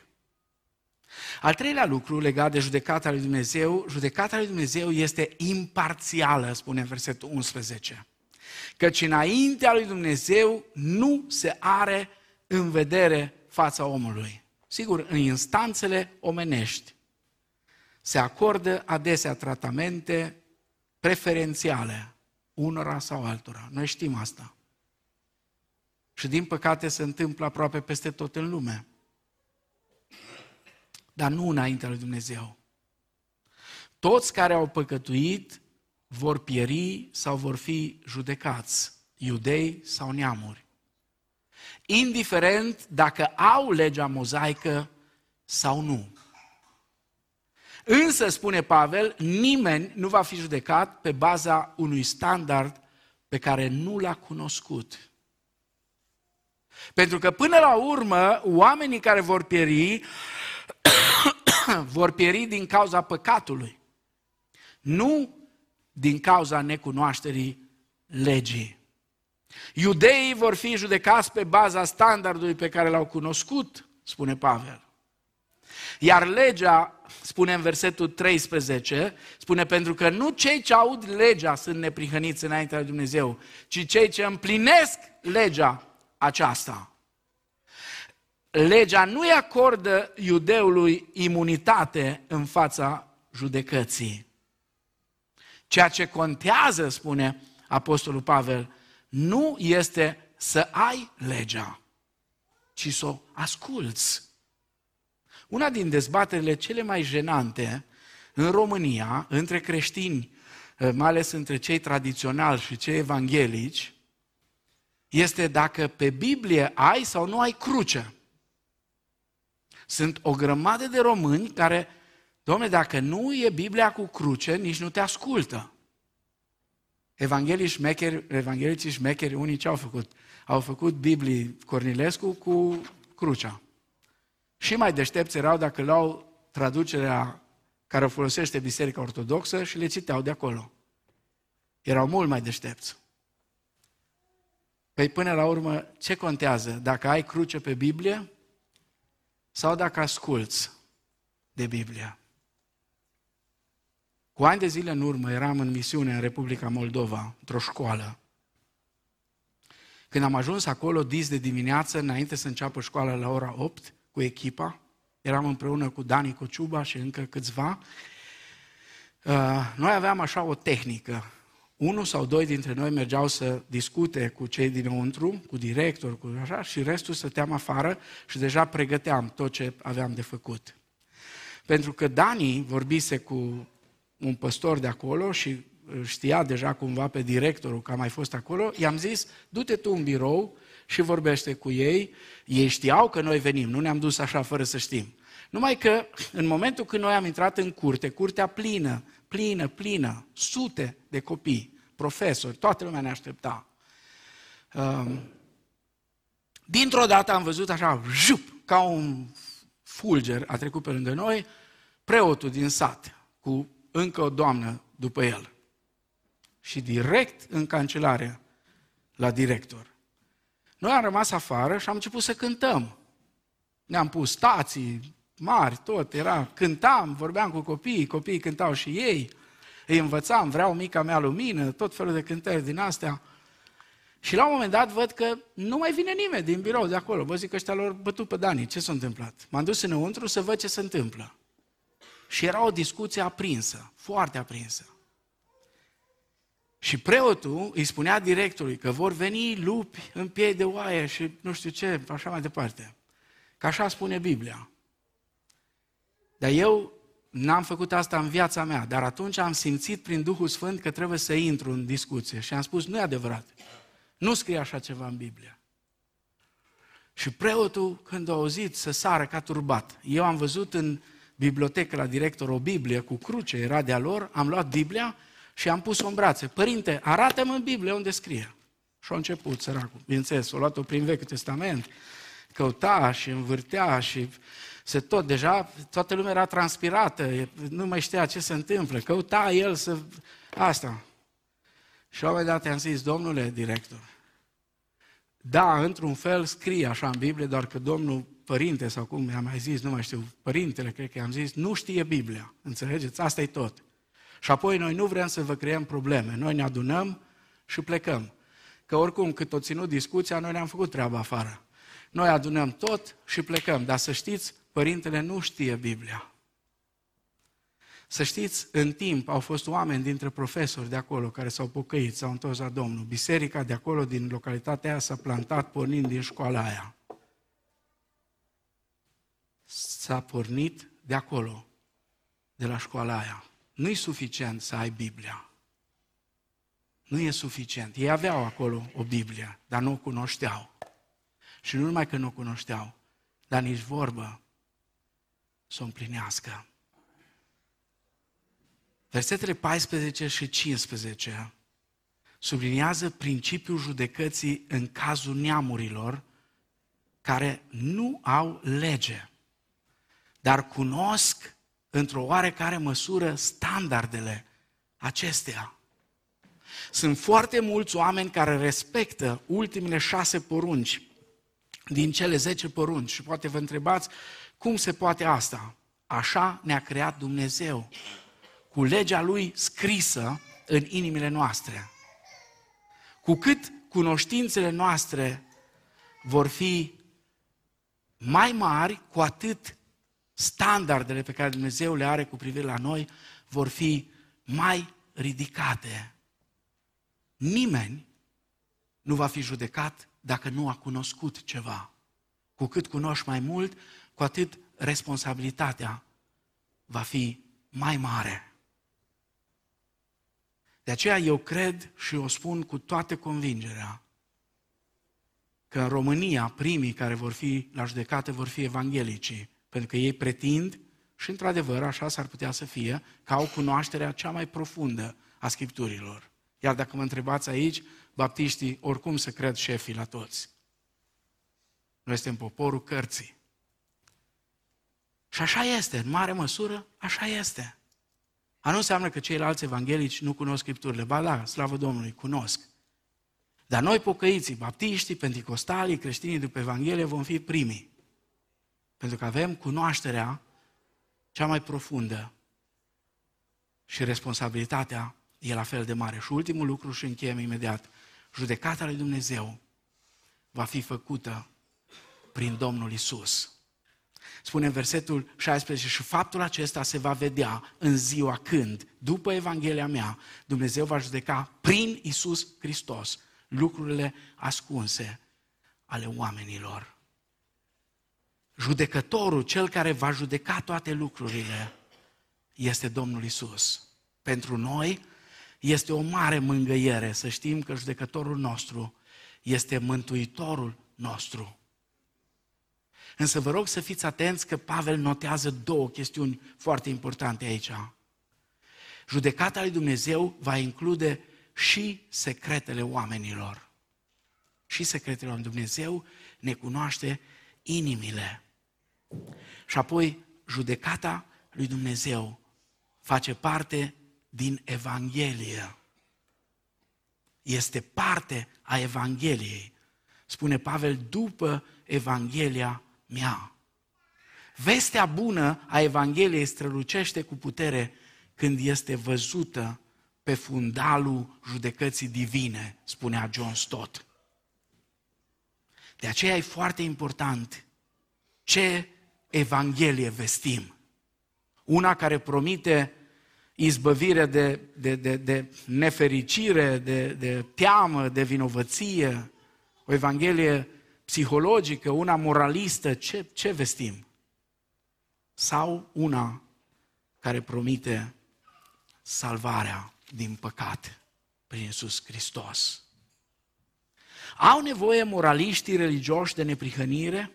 Al treilea lucru legat de judecata lui Dumnezeu, judecata lui Dumnezeu este imparțială, spune versetul 11. Căci înaintea lui Dumnezeu nu se are în vedere fața omului. Sigur, în instanțele omenești se acordă adesea tratamente preferențiale unora sau altora. Noi știm asta. Și din păcate se întâmplă aproape peste tot în lume. Dar nu înaintea lui Dumnezeu. Toți care au păcătuit vor pieri sau vor fi judecați, iudei sau neamuri. Indiferent dacă au legea mozaică sau nu. Însă, spune Pavel, nimeni nu va fi judecat pe baza unui standard pe care nu l-a cunoscut. Pentru că până la urmă, oamenii care vor pieri, vor pieri din cauza păcatului, nu din cauza necunoașterii legii. Iudeii vor fi judecați pe baza standardului pe care l-au cunoscut, spune Pavel. Iar legea, spune în versetul 13, spune pentru că nu cei ce aud legea sunt neprihăniți înaintea lui Dumnezeu, ci cei ce împlinesc legea aceasta. Legea nu-i acordă iudeului imunitate în fața judecății. Ceea ce contează, spune Apostolul Pavel, nu este să ai legea, ci să o asculți. Una din dezbaterile cele mai jenante în România, între creștini, mai ales între cei tradiționali și cei evanghelici, este dacă pe Biblie ai sau nu ai cruce. Sunt o grămadă de români care, dom'le, dacă nu e Biblia cu cruce, nici nu te ascultă. Evanghelicii șmecheri, unii ce au făcut? Au făcut Biblii Cornilescu cu crucea. Și mai deștepți erau dacă luau traducerea care o folosește Biserica Ortodoxă și le citeau de acolo. Erau mult mai deștepți. Păi până la urmă, ce contează? Dacă ai cruce pe Biblie sau dacă asculți de Biblia? Cu ani de zile în urmă eram în misiune în Republica Moldova, într-o școală. Când am ajuns acolo, dis de dimineață, înainte să înceapă școala la ora 8, cu echipa, eram împreună cu Dani Cociuba și încă câțiva, noi aveam așa o tehnică. Unul sau doi dintre noi mergeau să discute cu cei dinăuntru, cu director, cu așa, și restul stăteam afară și deja pregăteam tot ce aveam de făcut. Pentru că Dani vorbise cu un păstor de acolo și știa deja cumva pe directorul că a mai fost acolo, i-am zis, du-te tu în birou și vorbește cu ei. Ei știau că noi venim, nu ne-am dus așa fără să știm. Numai că în momentul când noi am intrat în curte, curtea plină, sute de copii, profesori, toată lumea ne aștepta. Dintr-o dată am văzut așa, jup, ca un fulger a trecut pe lângă noi, preotul din sat, cu încă o doamnă după el. Și direct în cancelarea la director. Noi am rămas afară și am început să cântăm. Ne-am pus stații mari, tot era, cântam, vorbeam cu copiii, copiii cântau și ei, îi învățam, vreau mica mea lumină, tot felul de cântări din astea. Și la un moment dat văd că nu mai vine nimeni din birou de acolo. Vă zic că ăștia l-au bătut pe Dani, ce s-a întâmplat? M-am dus înăuntru să văd ce se întâmplă. Și era o discuție aprinsă, foarte aprinsă. Și preotul îi spunea directorului că vor veni lupi în piei de oaie și nu știu ce, așa mai departe. Că așa spune Biblia. Dar eu n-am făcut asta în viața mea, dar atunci am simțit prin Duhul Sfânt că trebuie să intru în discuție. Și am spus, nu e adevărat, nu scrie așa ceva în Biblie. Și preotul, când a auzit, se sară ca turbat. Eu am văzut în bibliotecă la director o Biblie cu cruce, era de-a lor, am luat Biblia și am pus-o în brațe. Părinte, arată-mă în Biblie unde scrie. Și a început, săracul, bineînțeles, a luat-o prin Vechiul Testament, căuta și învârtea și se tot, deja toată lumea era transpirată, nu mai știa ce se întâmplă, căuta el să... asta. Și la un moment dat i-am zis, domnule director, da, într-un fel scrie așa în Biblie, doar că domnul părinte, sau cum i-am mai zis, nu mai știu, părintele, cred că i-am zis, nu știe Biblia, înțelegeți? Asta-i tot. Și apoi noi nu vrem să vă creăm probleme, noi ne adunăm și plecăm. Că oricum, cât o ținut discuția, noi ne-am făcut treaba afară. Noi adunăm tot și plecăm, dar să știți, părintele nu știe Biblia. Să știți, în timp au fost oameni dintre profesori de acolo care s-au pocăit, s-au întors la Domnul. Biserica de acolo, din localitatea aia, s-a plantat pornind din școala aia. S-a pornit de acolo, de la școala aia. Nu-i suficient să ai Biblia. Nu e suficient. Ei aveau acolo o Biblie, dar nu o cunoșteau. Și nu numai că nu o cunoșteau, dar nici vorbă să o împlinească. Versetele 14 și 15 subliniază principiul judecății în cazul neamurilor care nu au lege, dar cunosc într-o oarecare măsură standardele acestea. Sunt foarte mulți oameni care respectă ultimele 6 porunci din cele 10 porunci și poate vă întrebați cum se poate asta. Așa ne-a creat Dumnezeu, cu legea Lui scrisă în inimile noastre. Cu cât cunoștințele noastre vor fi mai mari, cu atât standardele pe care Dumnezeu le are cu privire la noi vor fi mai ridicate. Nimeni nu va fi judecat dacă nu a cunoscut ceva. Cu cât cunoști mai mult, cu atât responsabilitatea va fi mai mare. De aceea eu cred și o spun cu toată convingerea că în România primii care vor fi la judecată vor fi evanghelicii, pentru că ei pretind, și într-adevăr așa s-ar putea să fie, că au cunoașterea cea mai profundă a Scripturilor. Iar dacă mă întrebați aici, baptiștii oricum se cred șefii la toți. Noi suntem poporul cărții. Și așa este, în mare măsură, așa este. A nu înseamnă că ceilalți evanghelici nu cunosc Scripturile. Ba da, slavă Domnului, cunosc. Dar noi pocăiții, baptiștii, penticostalii, creștinii după Evanghelie vom fi primii. Pentru că avem cunoașterea cea mai profundă și responsabilitatea e la fel de mare. Și ultimul lucru și încheiem imediat. Judecata lui Dumnezeu va fi făcută prin Domnul Iisus. Spune în versetul 16, și faptul acesta se va vedea în ziua când, după Evanghelia mea, Dumnezeu va judeca prin Iisus Hristos lucrurile ascunse ale oamenilor. Judecătorul, cel care va judeca toate lucrurile, este Domnul Iisus. Pentru noi este o mare mângâiere să știm că judecătorul nostru este mântuitorul nostru. Însă vă rog să fiți atenți că Pavel notează 2 chestiuni foarte importante aici. Judecata lui Dumnezeu va include și secretele oamenilor. Și secretele oamenilor. Dumnezeu ne cunoaște inimile. Și apoi judecata lui Dumnezeu face parte din Evanghelie. Este parte a Evangheliei. Spune Pavel, după Evanghelia mea. Vestea bună a Evangheliei strălucește cu putere când este văzută pe fundalul judecății divine, spunea John Stott. De aceea e foarte important ce Evanghelie vestim. Una care promite izbăvire de nefericire, de teamă, de vinovăție, o Evanghelie psihologică, una moralistă, ce vestim? Sau una care promite salvarea din păcat prin Iisus Hristos. Au nevoie moraliștii religioși de neprihănire?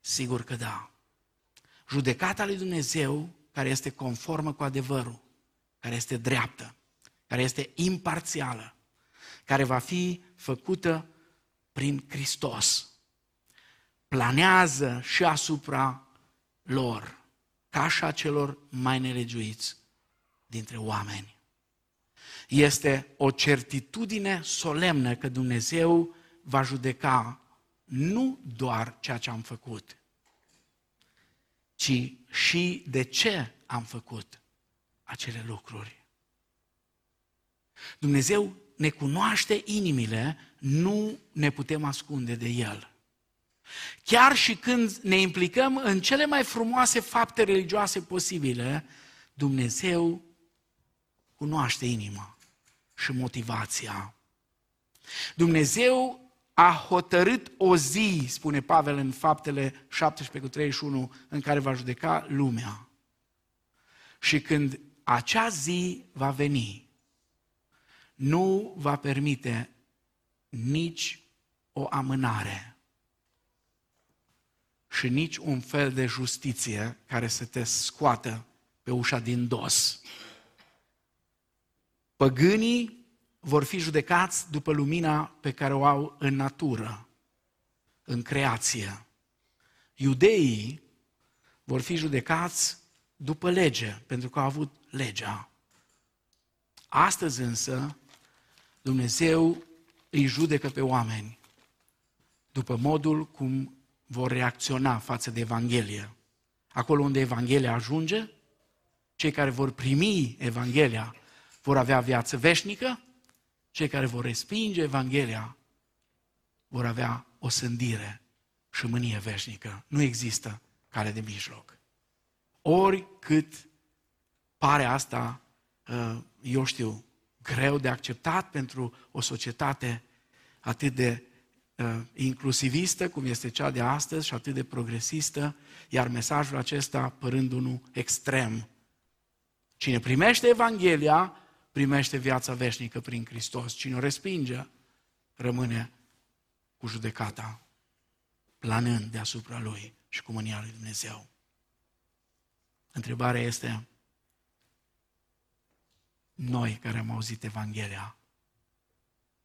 Sigur că da. Judecata lui Dumnezeu, care este conformă cu adevărul, care este dreaptă, care este imparțială, care va fi făcută prin Hristos, planează și asupra lor, ca și a celor mai nelegiuiți dintre oameni. Este o certitudine solemnă că Dumnezeu va judeca nu doar ceea ce am făcut, ci și de ce am făcut acele lucruri. Dumnezeu ne cunoaște inimile, nu ne putem ascunde de El. Chiar și când ne implicăm în cele mai frumoase fapte religioase posibile, Dumnezeu cunoaște inima și motivația. Dumnezeu a hotărât o zi, spune Pavel în Faptele 17:31, în care va judeca lumea. Și când acea zi va veni, nu va permite nici o amânare și nici un fel de justiție care să te scoată pe ușa din dos. Păgânii vor fi judecați după lumina pe care o au în natură, în creație. Iudeii vor fi judecați după lege, pentru că au avut legea. Astăzi însă, Dumnezeu îi judecă pe oameni după modul cum vor reacționa față de Evanghelie. Acolo unde Evanghelia ajunge, cei care vor primi Evanghelia vor avea viață veșnică, cei care vor respinge Evanghelia vor avea o osândire și mânie veșnică. Nu există cale de mijloc. Oricât pare asta, eu știu, greu de acceptat pentru o societate atât de inclusivistă, cum este cea de astăzi, și atât de progresistă, iar mesajul acesta părând unul extrem. Cine primește Evanghelia, primește viața veșnică prin Hristos. Cine o respinge, rămâne cu judecata, planând deasupra lui și cu mânia lui Dumnezeu. Întrebarea este, noi care am auzit Evanghelia,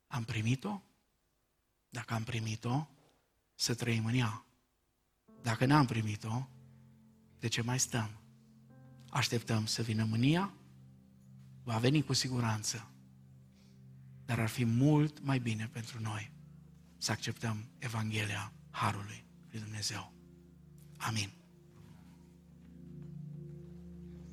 am primit-o? Dacă am primit-o, să trăim în ea. Dacă n-am primit-o, de ce mai stăm? Așteptăm să vină mânia? Va veni cu siguranță, dar ar fi mult mai bine pentru noi să acceptăm Evanghelia Harului lui Dumnezeu. Amin.